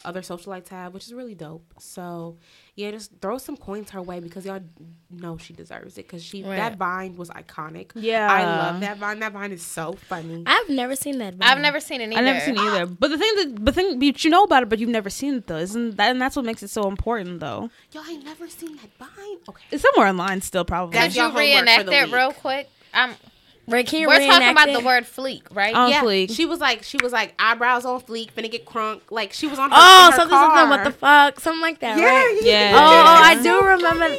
other socialites have, which is really dope. So, yeah, just throw some coins her way because y'all know she deserves it. Because that Vine was iconic. Yeah. I love that Vine. That Vine is so funny. I've never seen that Vine. I've never seen it either. I've never seen it either. But you know about it, but you've never seen it, though. And that's what makes it so important, though. Y'all ain't never seen that Vine? Okay. It's somewhere online still, probably. Could you reenact it real quick? We're talking about the word fleek, right? On fleek. She was like eyebrows on fleek, finna get crunk. Like she was on her something, what the fuck, something like that. Yeah, right? Yeah. I do remember.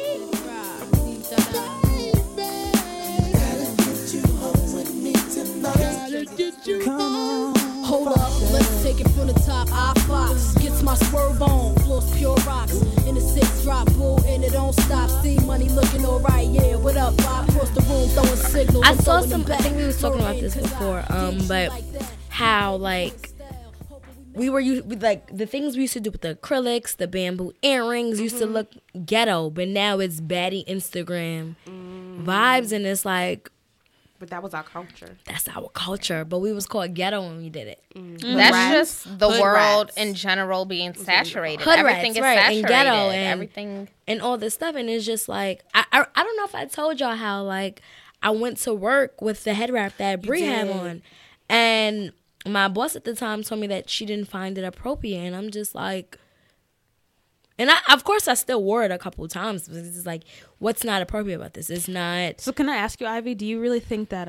Hold up, let's take it from the top. I Fox gets my swerve on, floors pure rocks in the 6 drop bull, and it don't stop. See money looking alright, yeah. What up? I cross the room throwing signals. I saw some. I think we was talking about this before, but how like we were like the things we used to do with the acrylics, the bamboo earrings used to look ghetto, but now it's baddie Instagram vibes, and it's like. But that was our culture. That's our culture. But we was called ghetto when we did it. Mm-hmm. That's rats, just the world rats. In general being saturated. Hood everything rats, is right, saturated. And ghetto and everything. And all this stuff. And it's just like, I don't know if I told y'all how, like, I went to work with the head wrap that Bri had on. And my boss at the time told me that she didn't find it appropriate. And I'm just like... And of course, I still wore it a couple of times. But it's like, what's not appropriate about this? It's not. So can I ask you, Ivy, do you really think that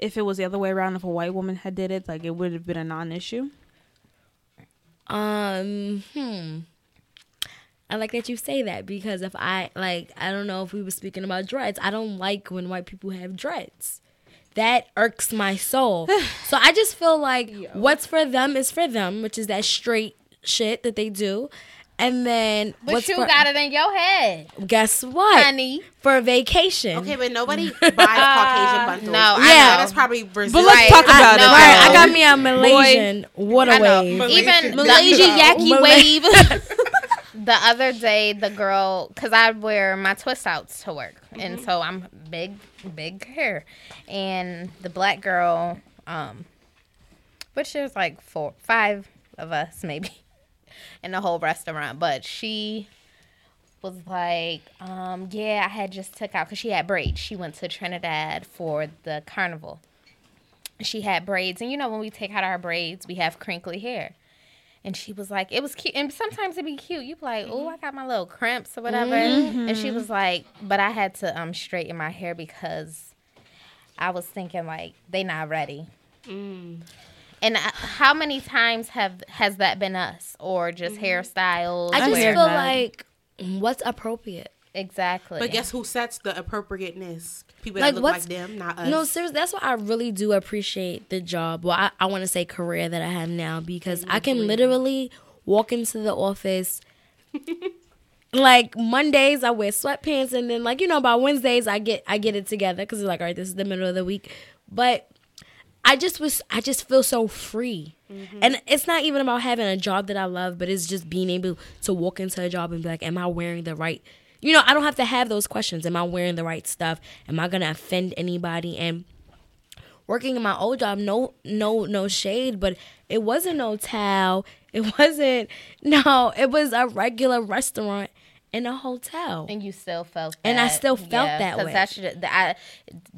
if it was the other way around, if a white woman had did it, like it would have been a non-issue? I like that you say that because if I don't know if we were speaking about dreads. I don't like when white people have dreads. That irks my soul. So I just feel like what's for them is for them, which is that straight shit that they do. And then, but you got it in your head. Guess what, honey? For a vacation. Okay, but nobody buys Caucasian bundles. No, I know that's probably Brazil. But let's talk about it. Right, I got me a Malaysian water wave. Even Malaysia Yaki wave. The other day, the girl, because I wear my twist outs to work, and so I'm big hair, and the black girl, which there's like 4, 5 of us maybe. In the whole restaurant, but she was like, I had just took out, because she had braids. She went to Trinidad for the carnival. She had braids, and you know when we take out our braids, we have crinkly hair. And she was like, it was cute, and sometimes it'd be cute. You'd be like, oh, I got my little crimps or whatever. Mm-hmm. And she was like, but I had to straighten my hair because I was thinking like they not ready. Mm. And how many times has that been us or just hairstyles? I just feel like what's appropriate. Exactly. But guess who sets the appropriateness? People that look like them, not us. No, seriously, that's why I really do appreciate the job. Well, I want to say career that I have now because I can literally walk into the office. Like Mondays I wear sweatpants and then like, you know, by Wednesdays I get it together because it's like, all right, this is the middle of the week. But I just feel so free. Mm-hmm. And it's not even about having a job that I love, but it's just being able to walk into a job and be like, am I wearing the right, you know, I don't have to have those questions. Am I wearing the right stuff? Am I going to offend anybody? And working in my old job, no shade, but it wasn't no towel. It was a regular restaurant. In a hotel. And you still felt that. And I still felt that way.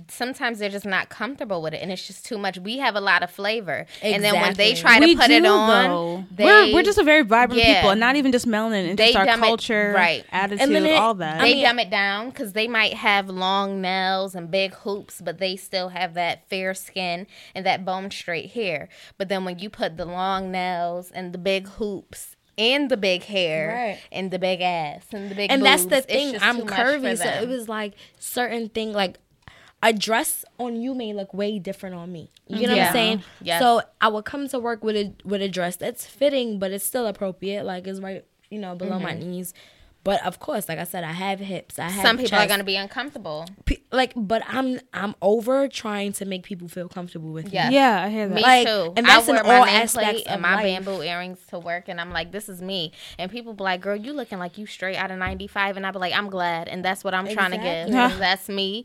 Sometimes they're just not comfortable with it, and it's just too much. We have a lot of flavor. Exactly. And then when they try to put it on, we're just a very vibrant people, and not even just melanin, and just our culture, attitude, all that. They dumb it down because they might have long nails and big hoops, but they still have that fair skin and that bone straight hair. But then when you put the long nails and the big hoops, and the big hair, and the big ass, and the big boobs. And that's the thing. I'm curvy, so it was like certain thing. Like a dress on you may look way different on me. You know what I'm saying? Yes. So I would come to work with a dress that's fitting, but it's still appropriate. Like it's right, you know, below my knees. But of course, like I said, I have hips. I have some people chest. Are gonna be uncomfortable. But I'm over trying to make people feel comfortable with me. Yeah, I hear that. Me too. And that's in all aspects of my life. Bamboo earrings to work, and I'm like, this is me. And people be like, girl, you looking like you straight out of '95, and I be like, I'm glad, and that's what I'm trying to give. Yeah. That's me.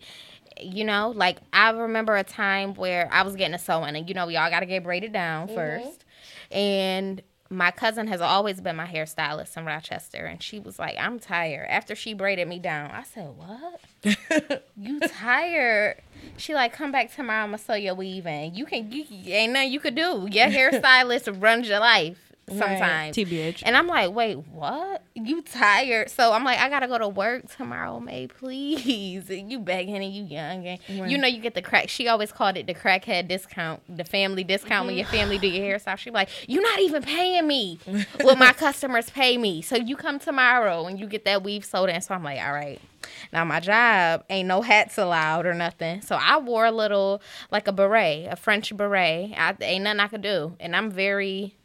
You know, like I remember a time where I was getting a sew-in, and you know, we all gotta get braided down first, and. My cousin has always been my hairstylist in Rochester, and she was like, I'm tired. After she braided me down, I said, what? You tired? She like, come back tomorrow, I'm going to sew your weave in. You ain't nothing you could do. Your hairstylist runs your life sometimes. Right. TBH. And I'm like, wait, what? You tired? So I'm like, I got to go to work tomorrow, May, please. You begging and you young. And you know you get the crack. She always called it the crackhead discount, the family discount when your family do your hairstyle. She be like, you're not even paying me what my customers pay me. So you come tomorrow and you get that weave sewed in. So I'm like, all right. Now my job ain't no hats allowed or nothing. So I wore a little, like a beret, a French beret. Ain't nothing I could do. And I'm very...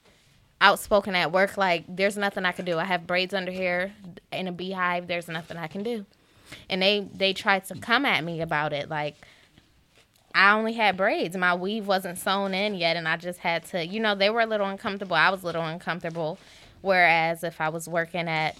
outspoken at work, like there's nothing I can do. I have braids under here in a beehive. There's nothing I can do, and they tried to come at me about it. Like I only had braids. My weave wasn't sewn in yet, and I just had to. You know, they were a little uncomfortable. I was a little uncomfortable. Whereas if I was working at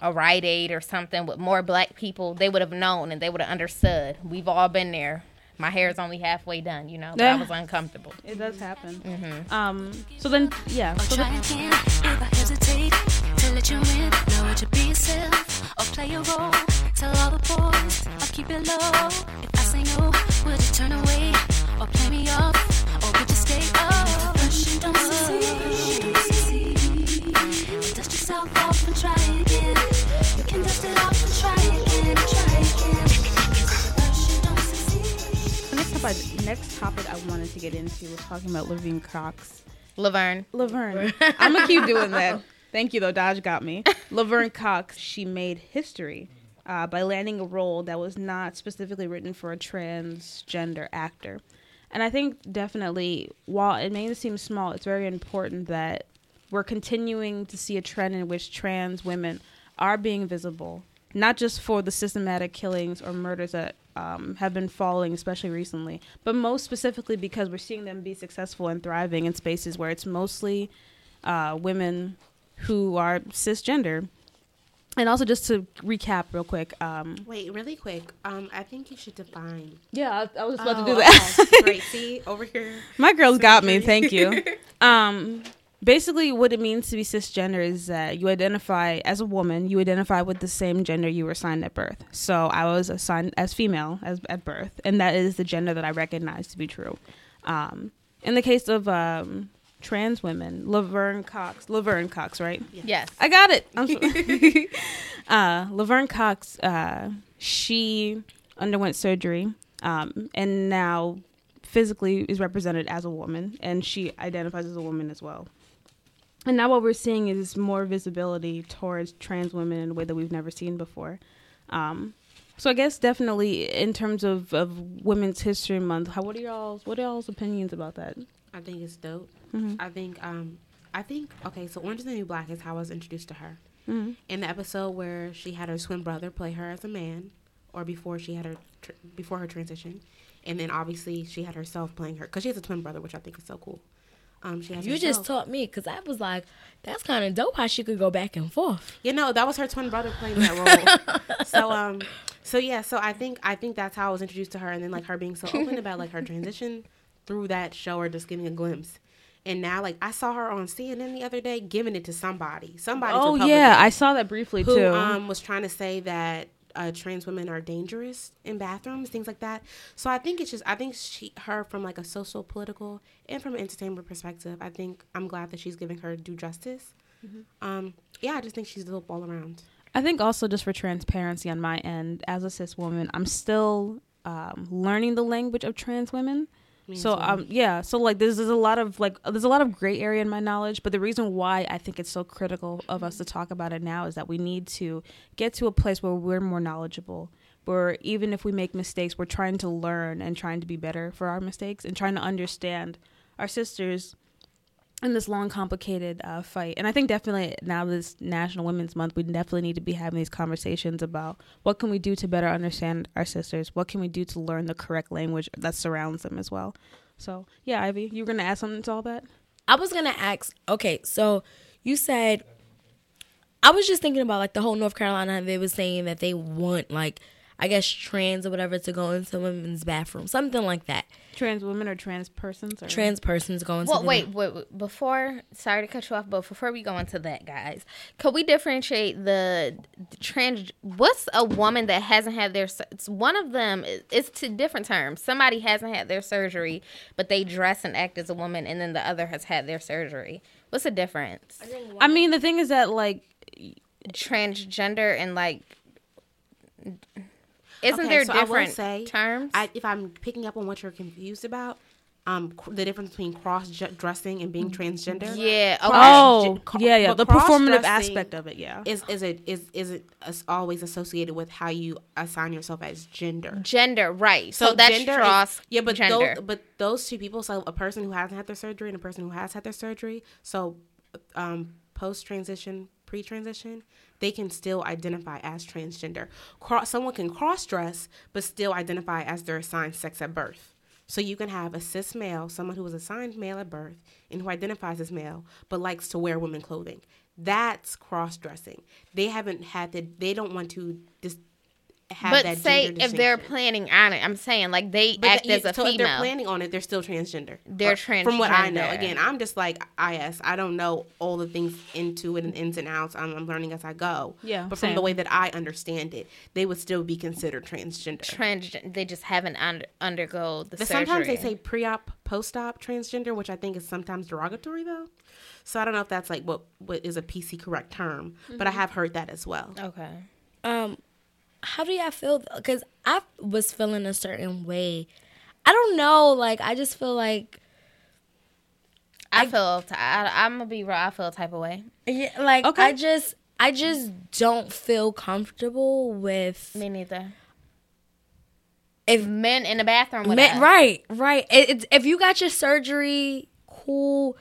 a Rite Aid or something with more black people, they would have known and they would have understood. We've all been there. My hair is only halfway done, you know. But I was uncomfortable. It does happen. Mm-hmm. So then, yeah. So try again if I hesitate to let you in. Know it to be yourself or play a role. Tell all the boys I'll keep it low. If I say no, would you turn away or play me off or would you stay up? Rush don't succeed. Dust yourself off and try again. You can dust it off and try again. Next topic I wanted to get into was talking about Laverne Cox. Laverne. I'm going to keep doing that. Thank you, though. Dodge got me. Laverne Cox, she made history by landing a role that was not specifically written for a transgender actor. And I think definitely, while it may seem small, it's very important that we're continuing to see a trend in which trans women are being visible, not just for the systematic killings or murders that have been following, especially recently, but most specifically because we're seeing them be successful and thriving in spaces where it's mostly women who are cisgender. And also, just to recap real quick. I think you should define. Yeah, I was about to do that. Okay. Great, see, over here. My girl's got me, thank you. Basically, what it means to be cisgender is that you identify as a woman, you identify with the same gender you were assigned at birth. So I was assigned as female at birth, and that is the gender that I recognize to be true. In the case of trans women, Laverne Cox, right? Yes. I got it. I'm sorry. Laverne Cox, she underwent surgery, and now physically is represented as a woman, and she identifies as a woman as well. And now what we're seeing is more visibility towards trans women in a way that we've never seen before. So I guess definitely in terms of Women's History Month, what are y'all's opinions about that? I think it's dope. Mm-hmm. So Orange is the New Black is how I was introduced to her. Mm-hmm. In the episode where she had her twin brother play her as a man, or before her transition, and then obviously she had herself playing her, because she has a twin brother, which I think is so cool. Just taught me, because I was like, that's kind of dope how she could go back and forth. You know, that was her twin brother playing that role. So I think that's how I was introduced to her, and then like her being so open about like her transition through that show, or just giving a glimpse. And now, like, I saw her on CNN the other day giving it to somebody. Oh, yeah, I saw that briefly too. Who was trying to say that trans women are dangerous in bathrooms, things like that. So I think it's just, I think her from like a social, political, and from an entertainment perspective, I think I'm glad that she's giving her due justice. Mm-hmm. I just think she's dope all around. I think also just for transparency on my end, as a cis woman, I'm still learning the language of trans women. There's a lot of gray area in my knowledge, but the reason why I think it's so critical of us to talk about it now is that we need to get to a place where we're more knowledgeable, where even if we make mistakes, we're trying to learn and trying to be better for our mistakes and trying to understand our sisters in this long, complicated fight. And I think definitely now this National Women's Month, we definitely need to be having these conversations about what can we do to better understand our sisters? What can we do to learn the correct language that surrounds them as well? So, yeah, Ivy, you were going to add something to all that? I was going to ask, okay, so you said, I was just thinking about, like, the whole North Carolina, they were saying that they want, like, I guess trans or whatever to go into women's bathroom, something like that. Trans women or trans persons? Or trans persons going to wait, before, sorry to cut you off, but before we go into that, guys, could we differentiate the trans, what's a woman that hasn't had their, it's one of them, it's two different terms. Somebody hasn't had their surgery, but they dress and act as a woman, and then the other has had their surgery. What's the difference? I mean, the thing is that, like, transgender and, like, isn't there different terms? If I'm picking up on what you're confused about, the difference between cross-dressing and being transgender. Yeah. Okay. Yeah. The performative aspect of it. Yeah. Is it always associated with how you assign yourself as gender? Gender, right? So that's cross. Yeah, but gender. Those two people. So a person who hasn't had their surgery and a person who has had their surgery. So, post-transition, pre-transition, they can still identify as transgender. Someone can cross-dress but still identify as their assigned sex at birth. So you can have a cis male, someone who was assigned male at birth and who identifies as male but likes to wear women's clothing. That's cross-dressing. They don't want to have but that gender distinction. But say if they're planning on it, I'm saying like they act as a female. If they're planning on it, they're still transgender. They're transgender. From what I know. Again, I'm just like IS. I don't know all the things into it and ins and outs. I'm learning as I go. Yeah, but from the way that I understand it, they would still be considered transgender. They just haven't undergo the surgery. Sometimes they say pre-op, post-op transgender, which I think is sometimes derogatory though. So I don't know if that's like what is a PC correct term, but I have heard that as well. Okay. How do y'all feel? Because I was feeling a certain way. I don't know. Like, I just feel like... I'm going to be real. I feel a type of way. Yeah, like, okay. I just don't feel comfortable with... Me neither. If men in the bathroom with us. Right. If you got your surgery, cool.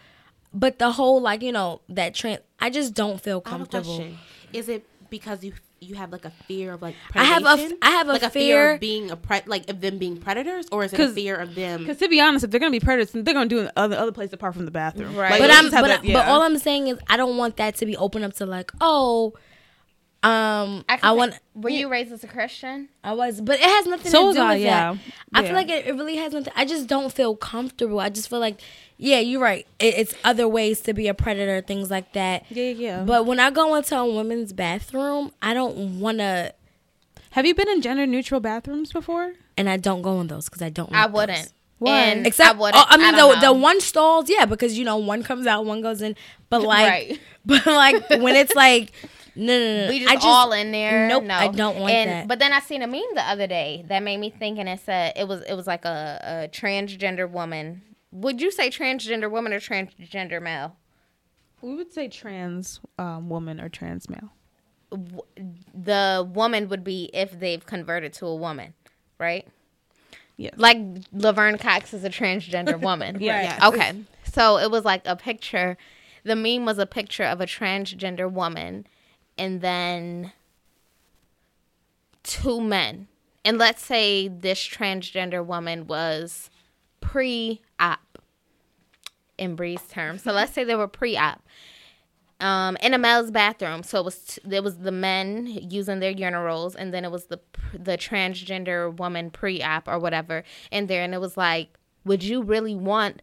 But the whole, like, you know, that trend... I just don't feel comfortable. I have a question. Is it because you have like a fear of like predation? I have a fear of being of them being predators, or is it a fear of them? Because to be honest, if they're gonna be predators, they're gonna do it in other place apart from the bathroom. Right. Like, but all I'm saying is I don't want that to be open up to like Were you raised as a Christian? I was, but it has nothing to do with that. I feel like it really has nothing. I just don't feel comfortable. I just feel like, yeah, you're right. It's other ways to be a predator, things like that. Yeah. But when I go into a women's bathroom, I don't want to. Have you been in gender neutral bathrooms before? And I don't go in those because I don't. I wouldn't. Why? Except I mean the one stalls, yeah, because you know one comes out, one goes in, but like, right. But like when it's like. No. We just all in there. Nope, no. I don't want that. But then I seen a meme the other day that made me think, and it said it was like a transgender woman. Would you say transgender woman or transgender male? We would say trans woman or trans male. The woman would be if they've converted to a woman, right? Yeah. Like Laverne Cox is a transgender woman. Yeah. Right. Okay. So it was like a picture. The meme was a picture of a transgender woman. And then two men. And let's say this transgender woman was pre-op, in Bree's term. So let's say they were pre-op in a male's bathroom. So it was there was the men using their urinals, and then it was the transgender woman pre-op or whatever in there. And it was like, would you really want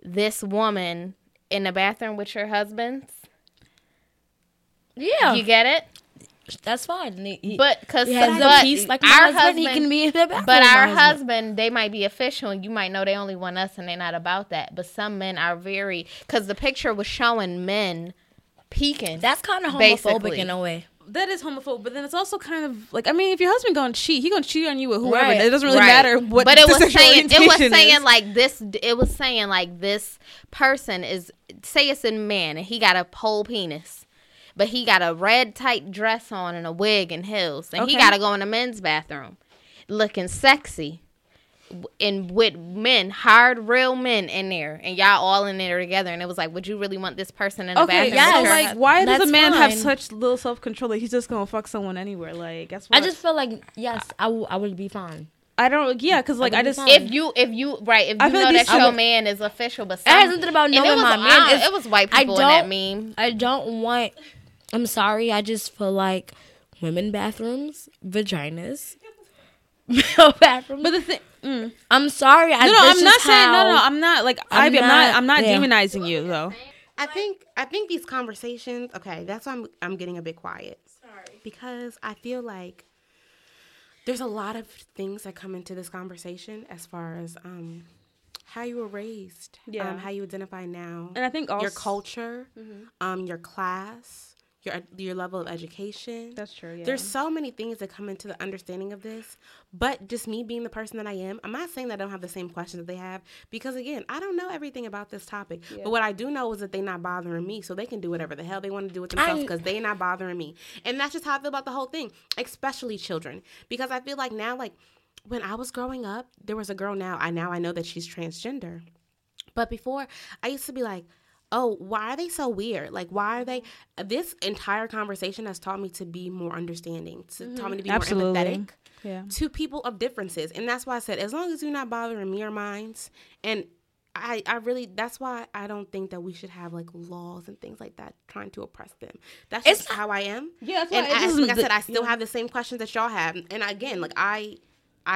this woman in the bathroom with your husband? Yeah, you get it. That's fine, but because like our husband, he can be in the bathroom. But our husband, they might be official, and you might know they only want us, and they're not about that. But some men are very because the picture was showing men peeking. That's kind of homophobic basically. In a way. That is homophobic, but then it's also kind of like, I mean, if your husband gonna cheat, he gonna cheat on you with whoever. Right. It doesn't really matter what. But it was saying like this person is, say it's a man, and he got a whole penis. But he got a red tight dress on and a wig and heels. And he got to go in the men's bathroom looking sexy. and with men, hired real men in there, and y'all all in there together, and it was like, would you really want this person in the bathroom? Yeah, like, why does a man have such little self control that he's just gonna fuck someone anywhere? Like, that's what I just feel like. Yes, I would be fine. I don't, yeah, because like I just if you right, if you know like that your man is official, but it has something about knowing my man. It was white people in that meme. I don't want. I'm sorry. I just feel like women bathrooms, vaginas. Male bathroom. But the thing, I'm sorry. I'm not saying. Like, Ivy, I'm not demonizing you though. I think these conversations. Okay, that's why I'm getting a bit quiet. Sorry, because I feel like there's a lot of things that come into this conversation as far as how you were raised, how you identify now, and I think also your culture, your class. Your level of education. That's true, yeah. There's so many things that come into the understanding of this. But just me being the person that I am, I'm not saying that I don't have the same questions that they have. Because, again, I don't know everything about this topic. Yeah. But what I do know is that they're not bothering me. So they can do whatever the hell they want to do with themselves because they're not bothering me. And that's just how I feel about the whole thing, especially children. Because I feel like now, like, when I was growing up, there was a girl now I know that she's transgender. But before, I used to be like, oh, why are they so weird? Like, why are they? This entire conversation has taught me to be more understanding, taught me to be more empathetic to people of differences. And that's why I said, as long as you're not bothering me or minds, and I really, that's why I don't think that we should have, like, laws and things like that trying to oppress them. That's just how I am. Yeah, that's and I, like I said, I still have the same questions that y'all have. And, again, like, I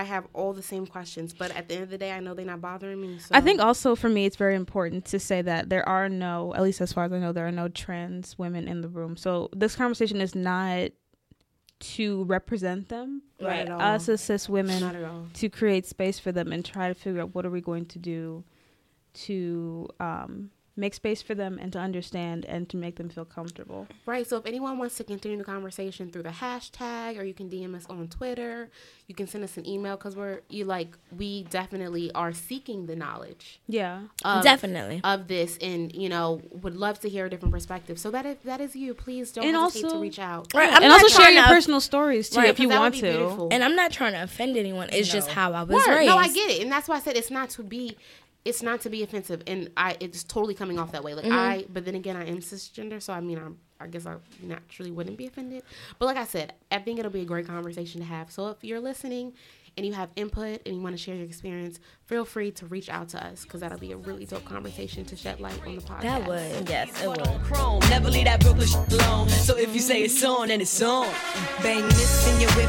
have all the same questions, but at the end of the day, I know they're not bothering me. So. I think also for me, it's very important to say that there are no, at least as far as I know, there are no trans women in the room. So this conversation is not to represent them, but us as cis women to create space for them and try to figure out what are we going to do to make space for them and to understand and to make them feel comfortable. Right. So if anyone wants to continue the conversation through the hashtag, or you can DM us on Twitter, you can send us an email, because we definitely are seeking the knowledge. Yeah, definitely of this, and would love to hear a different perspective. So that is you. Please don't hesitate to reach out. Right. And also share your personal stories too, if you want to. Beautiful. And I'm not trying to offend anyone. It's just how I was raised. No, I get it, and that's why I said it's not to be offensive, and it's totally coming off that way. Like but then again, I am cisgender, so I mean, I guess I naturally wouldn't be offended. But like I said, I think it'll be a great conversation to have. So if you're listening and you have input and you want to share your experience, feel free to reach out to us, because that'll be a really dope conversation to shed light on the podcast. That would, yes, it would. Never leave that Brooklyn alone. So if you say it's on, then it's on. Bang this in your whips.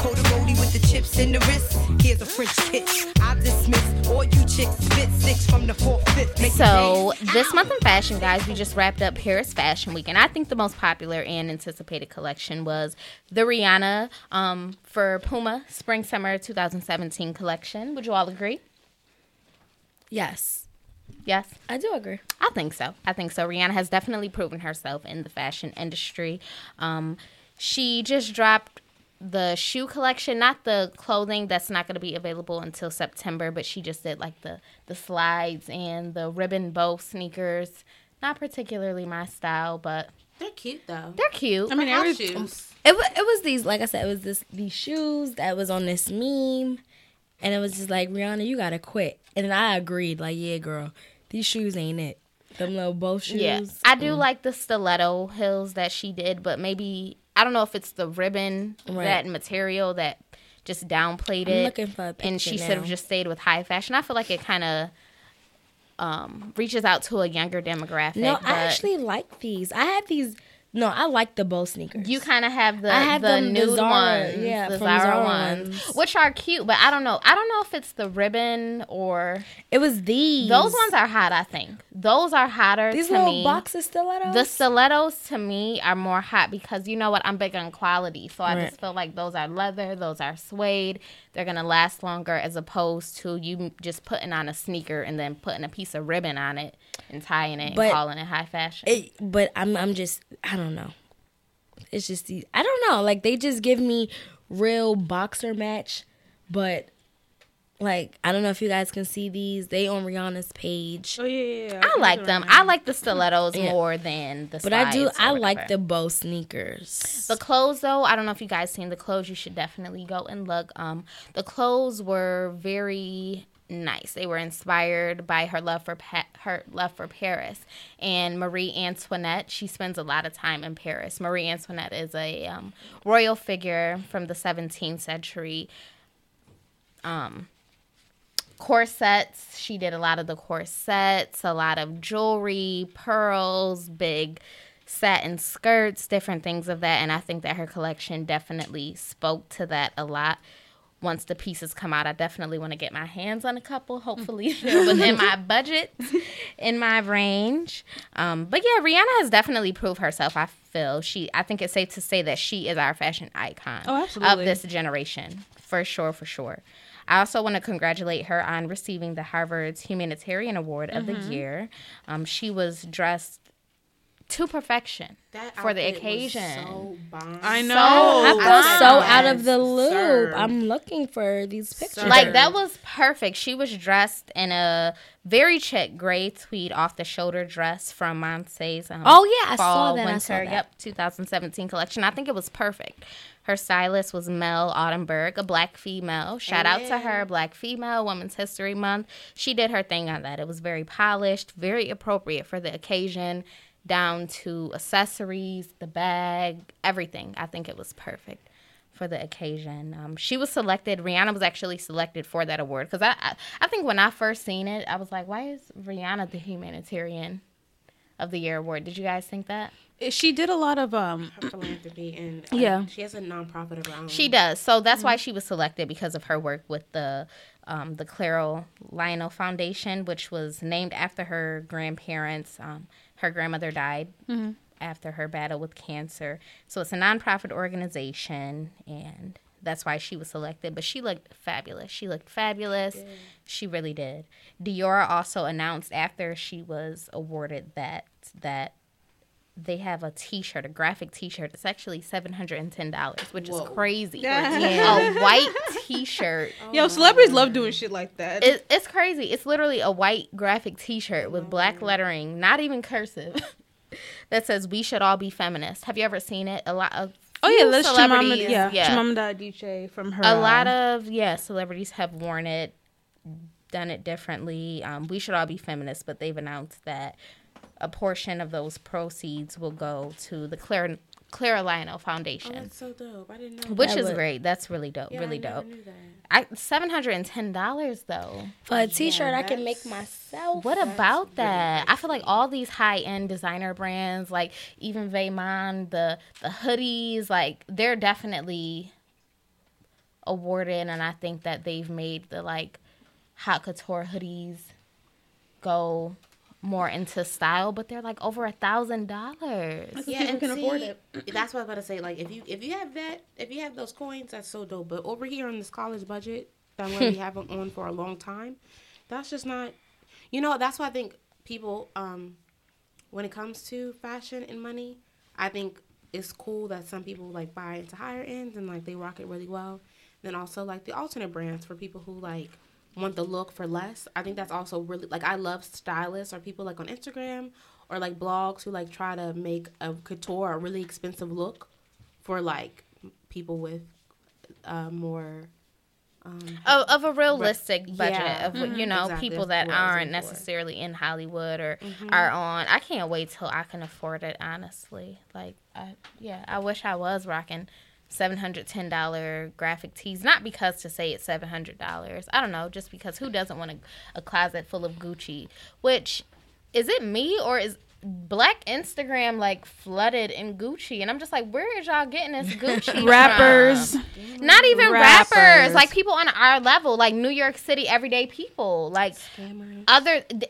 With the chips in the wrist, here's a French kiss. I dismiss all you chicks, spit six from the 4th, 5th. So this month in fashion, guys, we just wrapped up Paris Fashion Week, and I think the most popular and anticipated collection was the Rihanna for Puma Spring Summer 2017 collection. Would you all agree? Yes. Yes, I do agree. I think so. Rihanna has definitely proven herself in the fashion industry. She just dropped the shoe collection, not the clothing that's not going to be available until September, but she just did like the slides and the ribbon bow sneakers. Not particularly my style, but they're cute though. They're cute. I mean, every shoes. It was these, like I said, it was these shoes that was on this meme, and it was just like, Rihanna, you gotta quit. And then I agreed, like, yeah, girl, these shoes ain't it. Them little bow shoes. Yeah, I do like the stiletto heels that she did, but maybe. I don't know if it's the ribbon, that material that just downplayed it. I'm looking for a picture and she sort of just stayed with high fashion. I feel like it kind of reaches out to a younger demographic. No, I actually like these. I had these. No, I like the bow sneakers. You kind of have the nude ones. Yeah, the Zara ones. Which are cute, but I don't know. I don't know if it's the ribbon or... It was these. Those ones are hot, I think. Those are hotter to me. These little boxes stilettos? The stilettos, to me, are more hot because, you know what, I'm big on quality. So I just feel like those are leather, those are suede. They're going to last longer as opposed to you just putting on a sneaker and then putting a piece of ribbon on it and tying it and calling it high fashion. But I'm just... I don't know. It's just these. I don't know. Like, they just give me real boxer match, but Like, I don't know if you guys can see these. They on Rihanna's page. Oh, yeah. I like them. I like the stilettos more than the slides. But I do. I like the bow sneakers. The clothes, though, I don't know if you guys seen the clothes. You should definitely go and look. The clothes were very nice. They were inspired by her love for Paris. And Marie Antoinette, she spends a lot of time in Paris. Marie Antoinette is a royal figure from the 17th century. Corsets, she did a lot of the corsets, a lot of jewelry, pearls, big satin skirts, different things of that. And I think that her collection definitely spoke to that a lot. Once the pieces come out, I definitely want to get my hands on a couple. Hopefully they're within my budget, in my range. But yeah, Rihanna has definitely proved herself. I feel I think it's safe to say that she is our fashion icon of this generation. For sure, for sure. I also want to congratulate her on receiving the Harvard's Humanitarian Award of the Year. She was dressed to perfection for the occasion. So I know. I feel so out of the loop. I'm looking for these pictures. Like, that was perfect. She was dressed in a very chic gray tweed off-the-shoulder dress from Monce's Fall/Winter 2017 collection. I think it was perfect. Her stylist was Mel Ottenberg, a black female. Shout out to her, black female, Women's History Month. She did her thing on that. It was very polished, very appropriate for the occasion, down to accessories, the bag, everything. I think it was perfect for the occasion. She was selected. Rihanna was actually selected for that award. Because I think when I first seen it, I was like, why is Rihanna the Humanitarian of the Year award? Did you guys think that? She did a lot of philanthropy, and she has a nonprofit of her own. She does. So that's why she was selected, because of her work with the Clara Lionel Foundation, which was named after her grandparents. Her grandmother died after her battle with cancer. So it's a nonprofit organization, and that's why she was selected. But she looked fabulous. She looked fabulous. Yeah. She really did. Dior also announced after she was awarded that they have a T-shirt, a graphic T-shirt. It's actually $710, which is crazy. Yeah. A white T-shirt. Yo, celebrities love doing shit like that. It's crazy. It's literally a white graphic T-shirt with black lettering, not even cursive, that says "We should all be feminists." Have you ever seen it? A lot of that's celebrities. Chimamanda Adichie from her. A lot of celebrities have worn it, done it differently. We should all be feminists, but they've announced that a portion of those proceeds will go to the Clara Lionel Foundation. Oh, that's so dope. I didn't know. Which is great. That's really dope. Yeah, really dope. $710, though. For a T-shirt I can make myself. What about that? Really, I feel like all these high-end designer brands, like even Veeman, the hoodies, like they're definitely awarded, and I think that they've made the like hot couture hoodies go more into style, but they're like over $1,000. Yeah, and can afford it. That's what I was about to say. Like, if you have that, if you have those coins, that's so dope. But over here on this college budget that I'm going to be having on for a long time, that's just not. You know, that's why I think people, when it comes to fashion and money, I think it's cool that some people like buy into higher ends and like they rock it really well. Then also like the alternate brands for people who like want the look for less. I think that's also really, like, I love stylists or people, like, on Instagram or, like, blogs who, like, try to make a couture, a really expensive look for, like, people with more of a realistic budget of, you know, people that aren't necessarily in Hollywood or are on. I can't wait till I can afford it, honestly. Like, I wish I was rocking $710 graphic tees, not because to say it's $700. I don't know, just because who doesn't want a closet full of Gucci? Which, is it me or is Black Instagram like flooded in Gucci? And I'm just like, where is y'all getting this Gucci? Rappers. From? Not even rappers. Like people on our level, like New York City everyday people. Like scammers.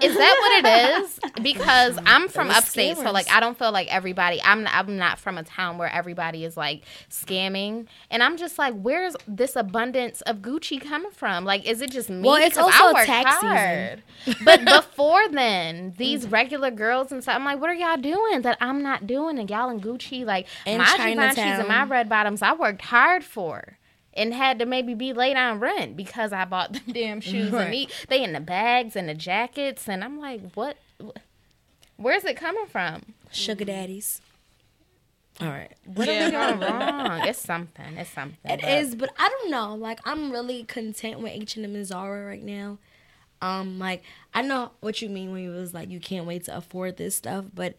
Is that what it is? Because I'm from upstate, so like I don't feel like everybody. I'm not from a town where everybody is like scamming. And I'm just like, where's this abundance of Gucci coming from? Like, is it just me? Well, it's also tax season. But before then, these regular girls and stuff. I'm like, what are y'all doing that I'm not doing? And y'all in Gucci, like, and my Chinatown. Givenchy's and my red bottoms I worked hard for. and had to maybe be late on rent because I bought them damn shoes. Right. And they in the bags and the jackets. And I'm like, what? Where's it coming from? Sugar daddies. All right. What are we going wrong? It's something. It's something. It is, but I don't know. Like, I'm really content with H&M and Zara right now. Like, I know what you mean when you was like, you can't wait to afford this stuff, but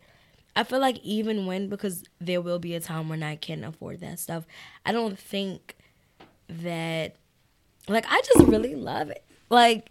I feel like even when, because there will be a time when I can afford that stuff, I don't think that, like, I just really love it. Like,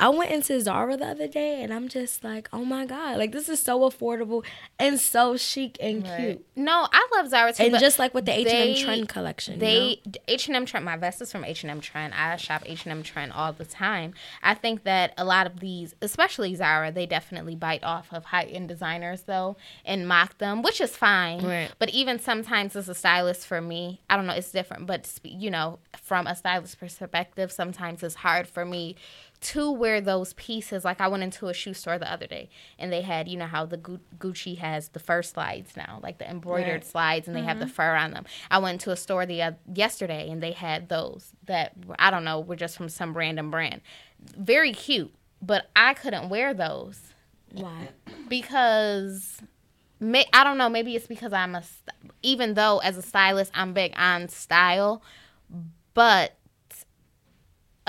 I went into Zara the other day, and I'm just like, oh, my God. Like, this is so affordable and so chic and cute. No, I love Zara, too. And just like with the H&M Trend collection. H&M Trend, my vest is from H&M Trend. I shop H&M Trend all the time. I think that a lot of these, especially Zara, they definitely bite off of high-end designers, though, and mock them, which is fine. Right. But even sometimes as a stylist for me, I don't know, it's different. But, you know, from a stylist perspective, sometimes it's hard for me to wear those pieces. Like, I went into a shoe store the other day, and they had, you know how the Gucci has the fur slides now, like the embroidered slides, and they have the fur on them. I went to a store yesterday, and they had those that, I don't know, were just from some random brand. Very cute, but I couldn't wear those. Why? Because, I don't know, maybe it's because even though as a stylist I'm big on style, but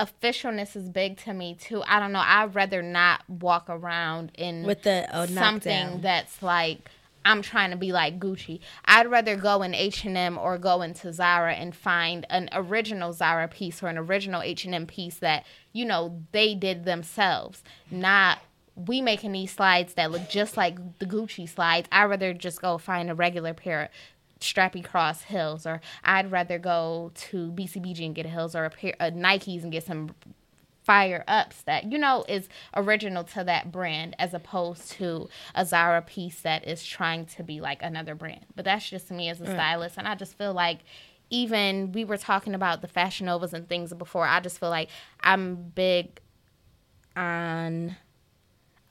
officialness is big to me too. I don't know. I'd rather not walk around in with something that's like I'm trying to be like Gucci. I'd rather go in H&M or go into Zara and find an original Zara piece or an original H&M piece that, you know, they did themselves. Not we making these slides that look just like the Gucci slides. I'd rather just go find a regular pair of strappy cross heels, or I'd rather go to BCBG and get heels, or a pair of Nikes and get some fire ups that, you know, is original to that brand, as opposed to a Zara piece that is trying to be like another brand. But that's just me as a stylist, and I just feel like, even we were talking about the Fashion Novas and things before, I just feel like I'm big on,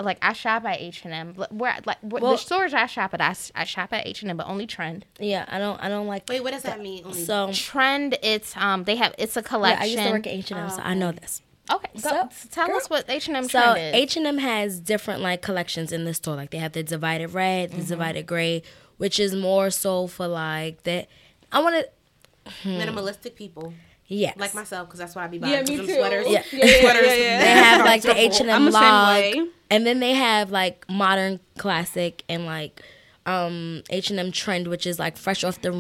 like, I shop at H&M. The stores I shop at, I shop at H&M, but only Trend. Yeah, I don't like. Wait, what does that mean? Only so Trend, it's it's a collection. Yeah, I used to work at H&M, so I know this. Okay, tell us what H&M Trend is. So H&M has different like collections in the store. Like, they have the divided red, the divided gray, which is more so for like that. I want to minimalistic people. Yes. Like myself, because that's what I be buying. Yeah, me too. Sweaters. Yeah. Yeah. They have, like, the H&M log. And then they have, like, modern classic and, like, H&M Trend, which is, like, fresh off the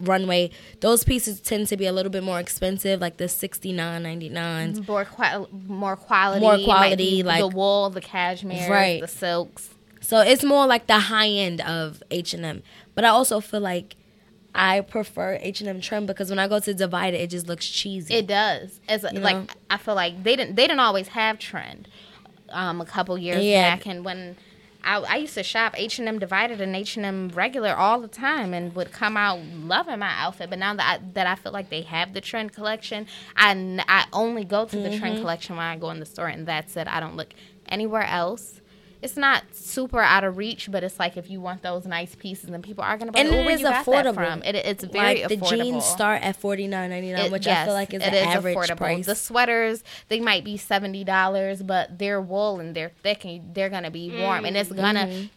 runway. Those pieces tend to be a little bit more expensive, like the $69.99. More quality. Like, the wool, the cashmere, the silks. So it's more like the high end of H&M. But I also feel like I prefer H&M Trend, because when I go to Divided, it just looks cheesy. It does. I feel like they didn't always have Trend a couple years back, and when I used to shop H&M Divided and H&M regular all the time, and would come out loving my outfit. But now that I feel like they have the Trend collection, I only go to the Trend collection when I go in the store, and that's it. I don't look anywhere else. It's not super out of reach, but it's like, if you want those nice pieces, then people are going to buy. And it is affordable. It's very affordable. Like, the jeans start at $49.99, which I feel like is an average price. The sweaters, they might be $70, but they're wool and they're thick and they're going to be warm. And it's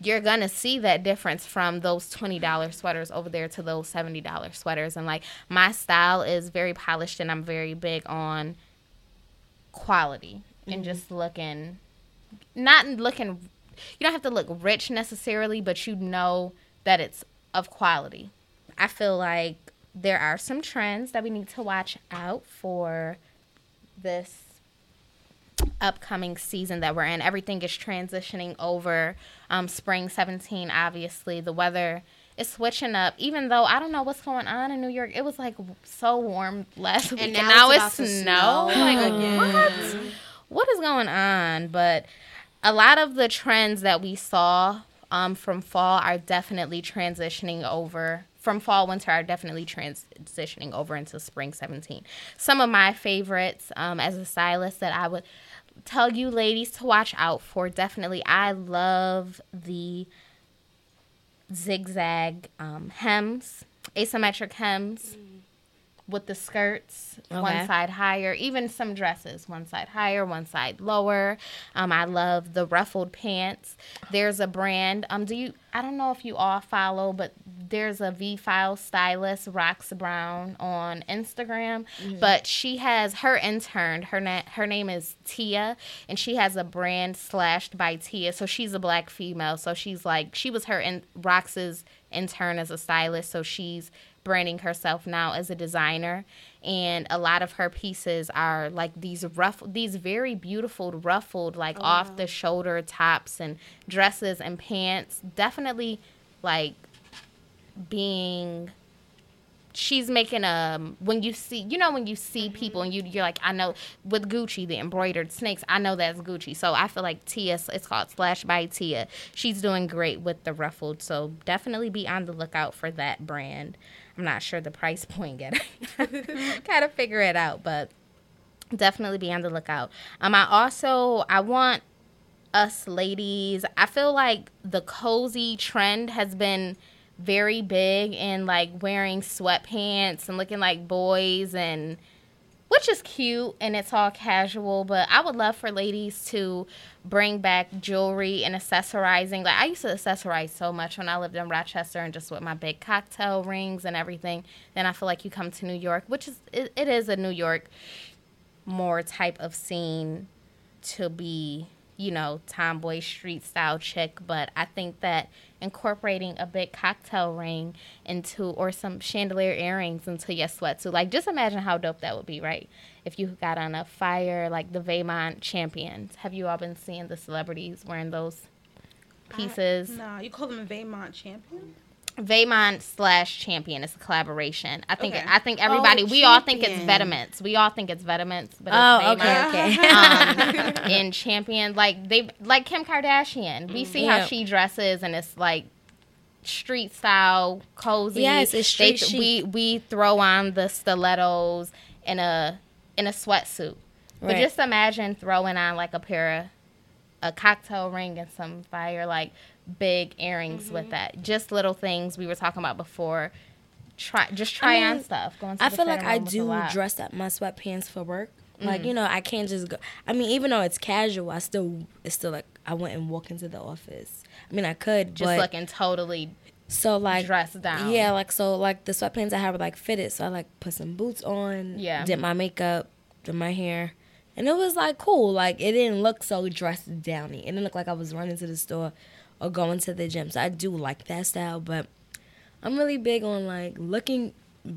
you're going to see that difference from those $20 sweaters over there to those $70 sweaters. And like, my style is very polished, and I'm very big on quality and just looking. Not looking, you don't have to look rich necessarily, but you know that it's of quality. I feel like there are some trends that we need to watch out for this upcoming season that we're in. Everything is transitioning over spring 2017, obviously. The weather is switching up, even though I don't know what's going on in New York. It was like so warm last week, and now it's snow. Like, what is going on? But a lot of the trends that we saw from fall are definitely transitioning over. From fall, winter are definitely transitioning over into spring 2017. Some of my favorites as a stylist that I would tell you ladies to watch out for, definitely, I love the zigzag hems, asymmetric hems. with the skirts, okay. One side higher, even some dresses, one side higher, one side lower. I love the ruffled pants. There's a brand. I don't know if you all follow, but there's a V-File stylist, Rox Brown, on Instagram. Mm-hmm. But she has her intern. Her name is Tia, and she has a brand Slashed by Tia. So she's a black female. So she's like, she was Rox's intern as a stylist. So she's branding herself now as a designer, and a lot of her pieces are like these very beautiful ruffled, like off the shoulder tops and dresses and pants. Definitely like she's making when you see people and you're like, I know with Gucci, the embroidered snakes, I know that's Gucci. So I feel like Tia, it's called Slash by Tia. She's doing great with the ruffled. So definitely be on the lookout for that brand. I'm not sure the price point yet. Gotta figure it out, but definitely be on the lookout. I want us ladies, I feel like the cozy trend has been very big and like wearing sweatpants and looking like boys, and which is cute and it's all casual, but I would love for ladies to bring back jewelry and accessorizing. Like I used to accessorize so much when I lived in Rochester and just with my big cocktail rings and everything. Then I feel like you come to New York, which is it is a New York more type of scene to be, you know, tomboy street style chick, but I think that incorporating a big cocktail ring or some chandelier earrings into your sweatsuit, like just imagine how dope that would be, right? If you got on a fire like the Vaymont Champions. Have you all been seeing the celebrities wearing those pieces? No, you call them a Vaymont Champion? Vaymont / Champion. It's a collaboration. I think everybody. We all think it's Vetements. But it's Vaymont. Okay. And Champion, like Kim Kardashian. We see how she dresses, and it's like street style, cozy. Yes, it's street chic. We throw on the stilettos in a sweatsuit. Right. But just imagine throwing on like a pair of a cocktail ring and some fire like big earrings with that. Just little things we were talking about before. Try on stuff. I feel like I do dress up my sweatpants for work. Like, you know, I can't just go. I mean, even though it's casual, it's still like I wouldn't walk into the office. I mean, I could but looking totally dressed down. Yeah, so the sweatpants I have were like fitted, so I like put some boots on. Yeah, did my makeup, did my hair. And it was like cool. Like it didn't look so dressed downy. It didn't look like I was running to the store or going to the gym. So I do like that style, but I'm really big on like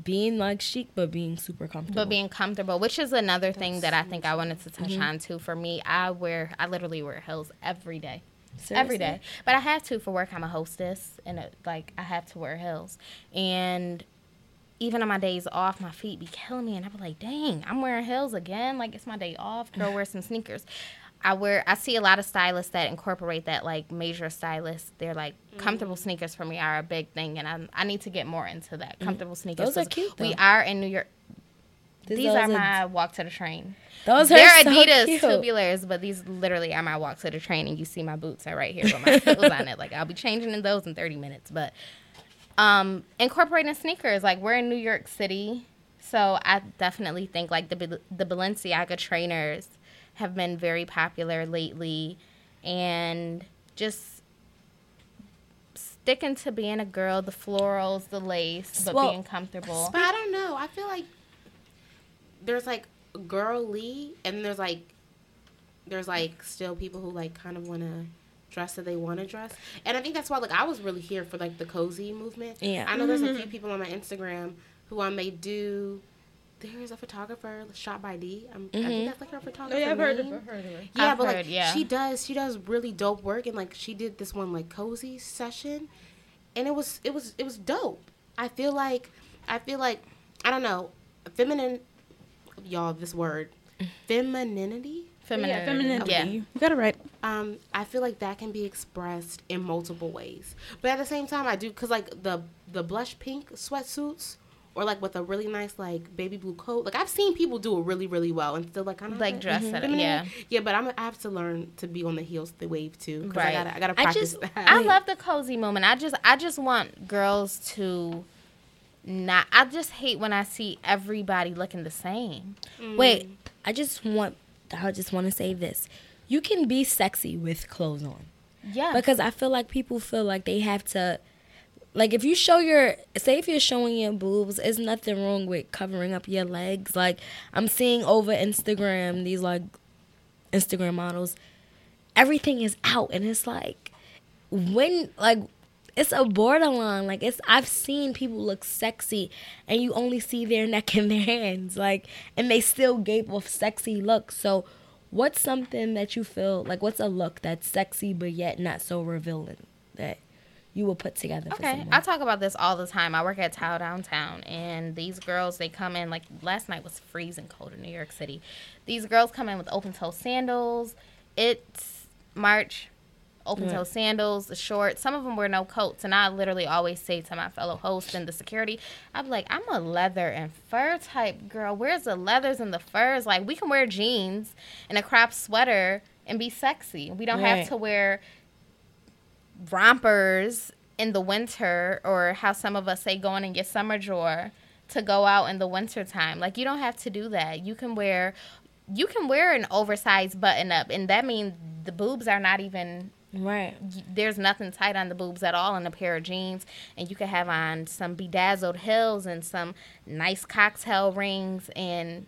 being like chic, but being super comfortable. Which is another thing that I think I wanted to touch on too. For me, I literally wear heels every day. Seriously? Every day. But I have to for work. I'm a hostess, and I have to wear heels. And even on my days off, my feet be killing me, and I be like, dang, I'm wearing heels again? Like, it's my day off. Girl, wear some sneakers. I see a lot of stylists that incorporate that, like, major stylists. They're like, comfortable sneakers for me are a big thing, and I need to get more into that. Comfortable sneakers. Those are cute, though. We are in New York. These are my walk to the train. They're Adidas so tubulars, but these literally are my walk to the train, and you see my boots are right here with my heels on it. Like, I'll be changing in those in 30 minutes, but... incorporating sneakers, like we're in New York City, so I definitely think like the Balenciaga trainers have been very popular lately, and just sticking to being a girl, the florals, the lace, but being comfortable. But I don't know, I feel like there's like girly, and there's like still people who like kind of want to dress that they want to dress, and I think that's why like I was really here for like the cozy movement. Yeah, I know there's a few people on my Instagram who may do. There's a photographer, Shot by D. I think that's like her photographer. Yeah, I've heard of her. Yeah, I've heard, like she does really dope work, and like she did this one like cozy session, and it was dope. I feel like I don't know, feminine, y'all. This word, femininity. Femininity. Yeah. You got it right. I feel like that can be expressed in multiple ways. But at the same time, I do, because, like, the blush pink sweatsuits or, like, with a really nice, like, baby blue coat. Like, I've seen people do it really, really well and still, like, kind of... Like, dress it up, yeah. Yeah, but I have to learn to be on the heels of the wave, too. Because right. I gotta practice that. I love the cozy moment. I just want girls to... not. I just hate when I see everybody looking the same. Mm. Wait, I just want to say this. You can be sexy with clothes on. Yeah. Because I feel like people feel like they have to, like, if you show your, say if you're showing your boobs, there's nothing wrong with covering up your legs. Like, I'm seeing over Instagram, these, like, Instagram models, everything is out. And it's like, when, like, it's a borderline. Like, it's, I've seen people look sexy and you only see their neck and their hands. Like, and they still gave off sexy looks. So what's something that you feel, like, what's a look that's sexy but yet not so revealing that you will put together for someone? Okay, I talk about this all the time. I work at Tile Downtown, and these girls, they come in, like, last night was freezing cold in New York City. These girls come in with open-toe sandals. It's March, open-toe sandals, the shorts. Some of them wear no coats, and I literally always say to my fellow host and the security, I'm like, I'm a leather and fur type girl. Where's the leathers and the furs? Like, we can wear jeans and a crop sweater and be sexy. We don't have to wear rompers in the winter, or how some of us say going in your summer drawer to go out in the winter time. Like, you don't have to do that. You can wear an oversized button up, and that means the boobs are not even right. There's nothing tight on the boobs at all in a pair of jeans, and you can have on some bedazzled heels and some nice cocktail rings, and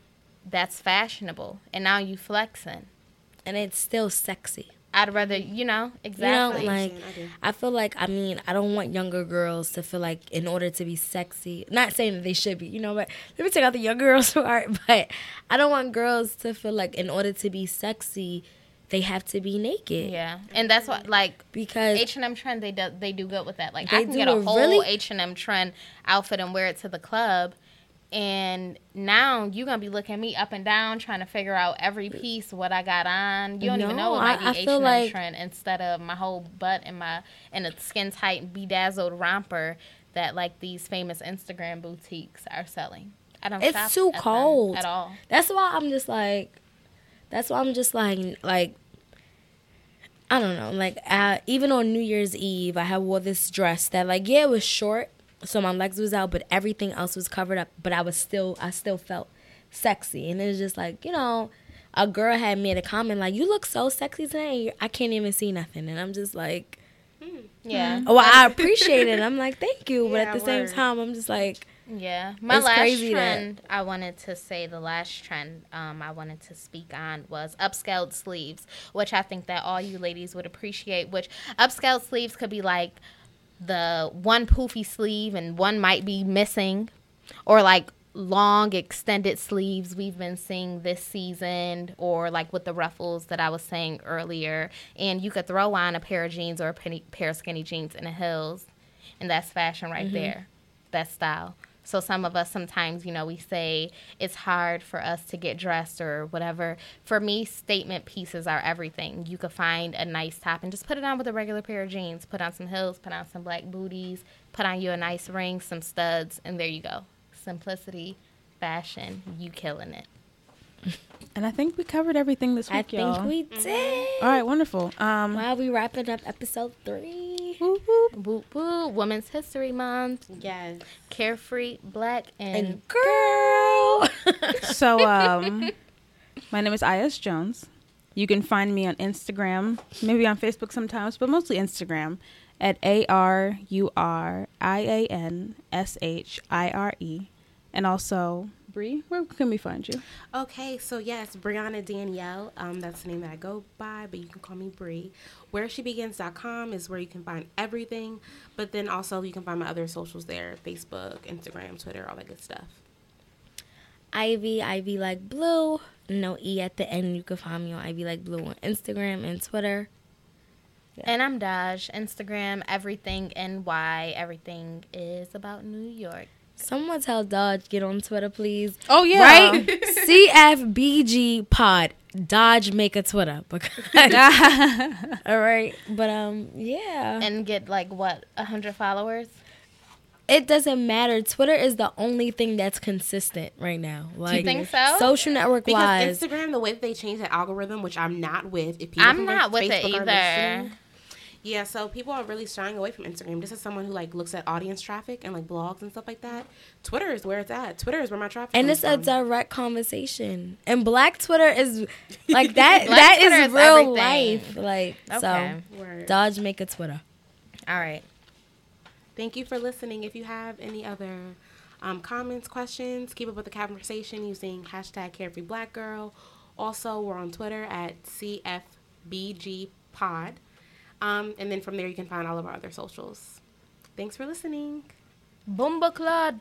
that's fashionable. And now you flexing, and it's still sexy. I'd rather, exactly. You know, like, I feel like, I mean, I don't want younger girls to feel like in order to be sexy, not saying that they should be, but let me take out the younger girls who aren't, but I don't want girls to feel like in order to be sexy, they have to be naked. Yeah, and that's what, like, because H&M trend, they do good with that. Like, I can get a whole H&M trend outfit and wear it to the club, and now you're going to be looking me up and down trying to figure out every piece, what I got on. You don't even know what might be H&M like trend instead of my whole butt and a skin-tight, bedazzled romper that, like, these famous Instagram boutiques are selling. I don't shop too cold at all. That's why I'm just like, I don't know. Like, even on New Year's Eve, I had wore this dress that, like, yeah, it was short. So my legs was out, but everything else was covered up. But I still felt sexy. And it was just like, a girl had made a comment like, you look so sexy today. I can't even see nothing. And I'm just like, yeah. Well, I appreciate it. I'm like, thank you. But at the same time, I'm just like, yeah. The last trend I wanted to speak on was upscaled sleeves, which I think that all you ladies would appreciate, which upscaled sleeves could be like, the one poofy sleeve and one might be missing, or like long extended sleeves we've been seeing this season, or like with the ruffles that I was saying earlier. And you could throw on a pair of jeans or a pair of skinny jeans and the heels, and that's fashion right there. That's style. So some of us sometimes, we say it's hard for us to get dressed or whatever. For me, statement pieces are everything. You could find a nice top and just put it on with a regular pair of jeans. Put on some heels, put on some black booties, put on you a nice ring, some studs, and there you go. Simplicity, fashion, you killing it. And I think we covered everything this week, y'all. I think we did. All right, wonderful. While we wrapping up episode 3. Whoop, whoop. Whoop, whoop. Women's History Month. Yes. Carefree, Black, and girl. So, my name is I.S. Jones. You can find me on Instagram, maybe on Facebook sometimes, but mostly Instagram, at ARURIANSHIRE. And also, Bri, where can we find you? Okay, so yes, Brianna Danielle. That's the name that I go by, but you can call me Bri. WhereSheBegins.com is where you can find everything, but then also you can find my other socials there, Facebook, Instagram, Twitter, all that good stuff. Ivy like blue, no E at the end. You can find me on Ivy like blue on Instagram and Twitter. Yeah. And I'm Daj, Instagram, everything NY, everything is about New York. Someone tell Dodge, get on Twitter, please. Oh, yeah. Right? CFBG pod. Dodge make a Twitter. All right. But, yeah. And get, 100 followers? It doesn't matter. Twitter is the only thing that's consistent right now. Like, do you think so? Social network-wise. Because Instagram, the way that they changed the algorithm, which I'm not with. If people I'm not with Facebook it either. Yeah, so people are really shying away from Instagram. This is someone who, like, looks at audience traffic and, like, blogs and stuff like that. Twitter is where it's at. Twitter is where my traffic and comes from. And it's a direct conversation. And Black Twitter is, like, that that is real life. Like, okay. So, word. Dodge make a Twitter. All right. Thank you for listening. If you have any other comments, questions, keep up with the conversation using hashtag CarefreeBlackGirl. Also, we're on Twitter at CFBGPod. And then from there, you can find all of our other socials. Thanks for listening. Boomba Claude.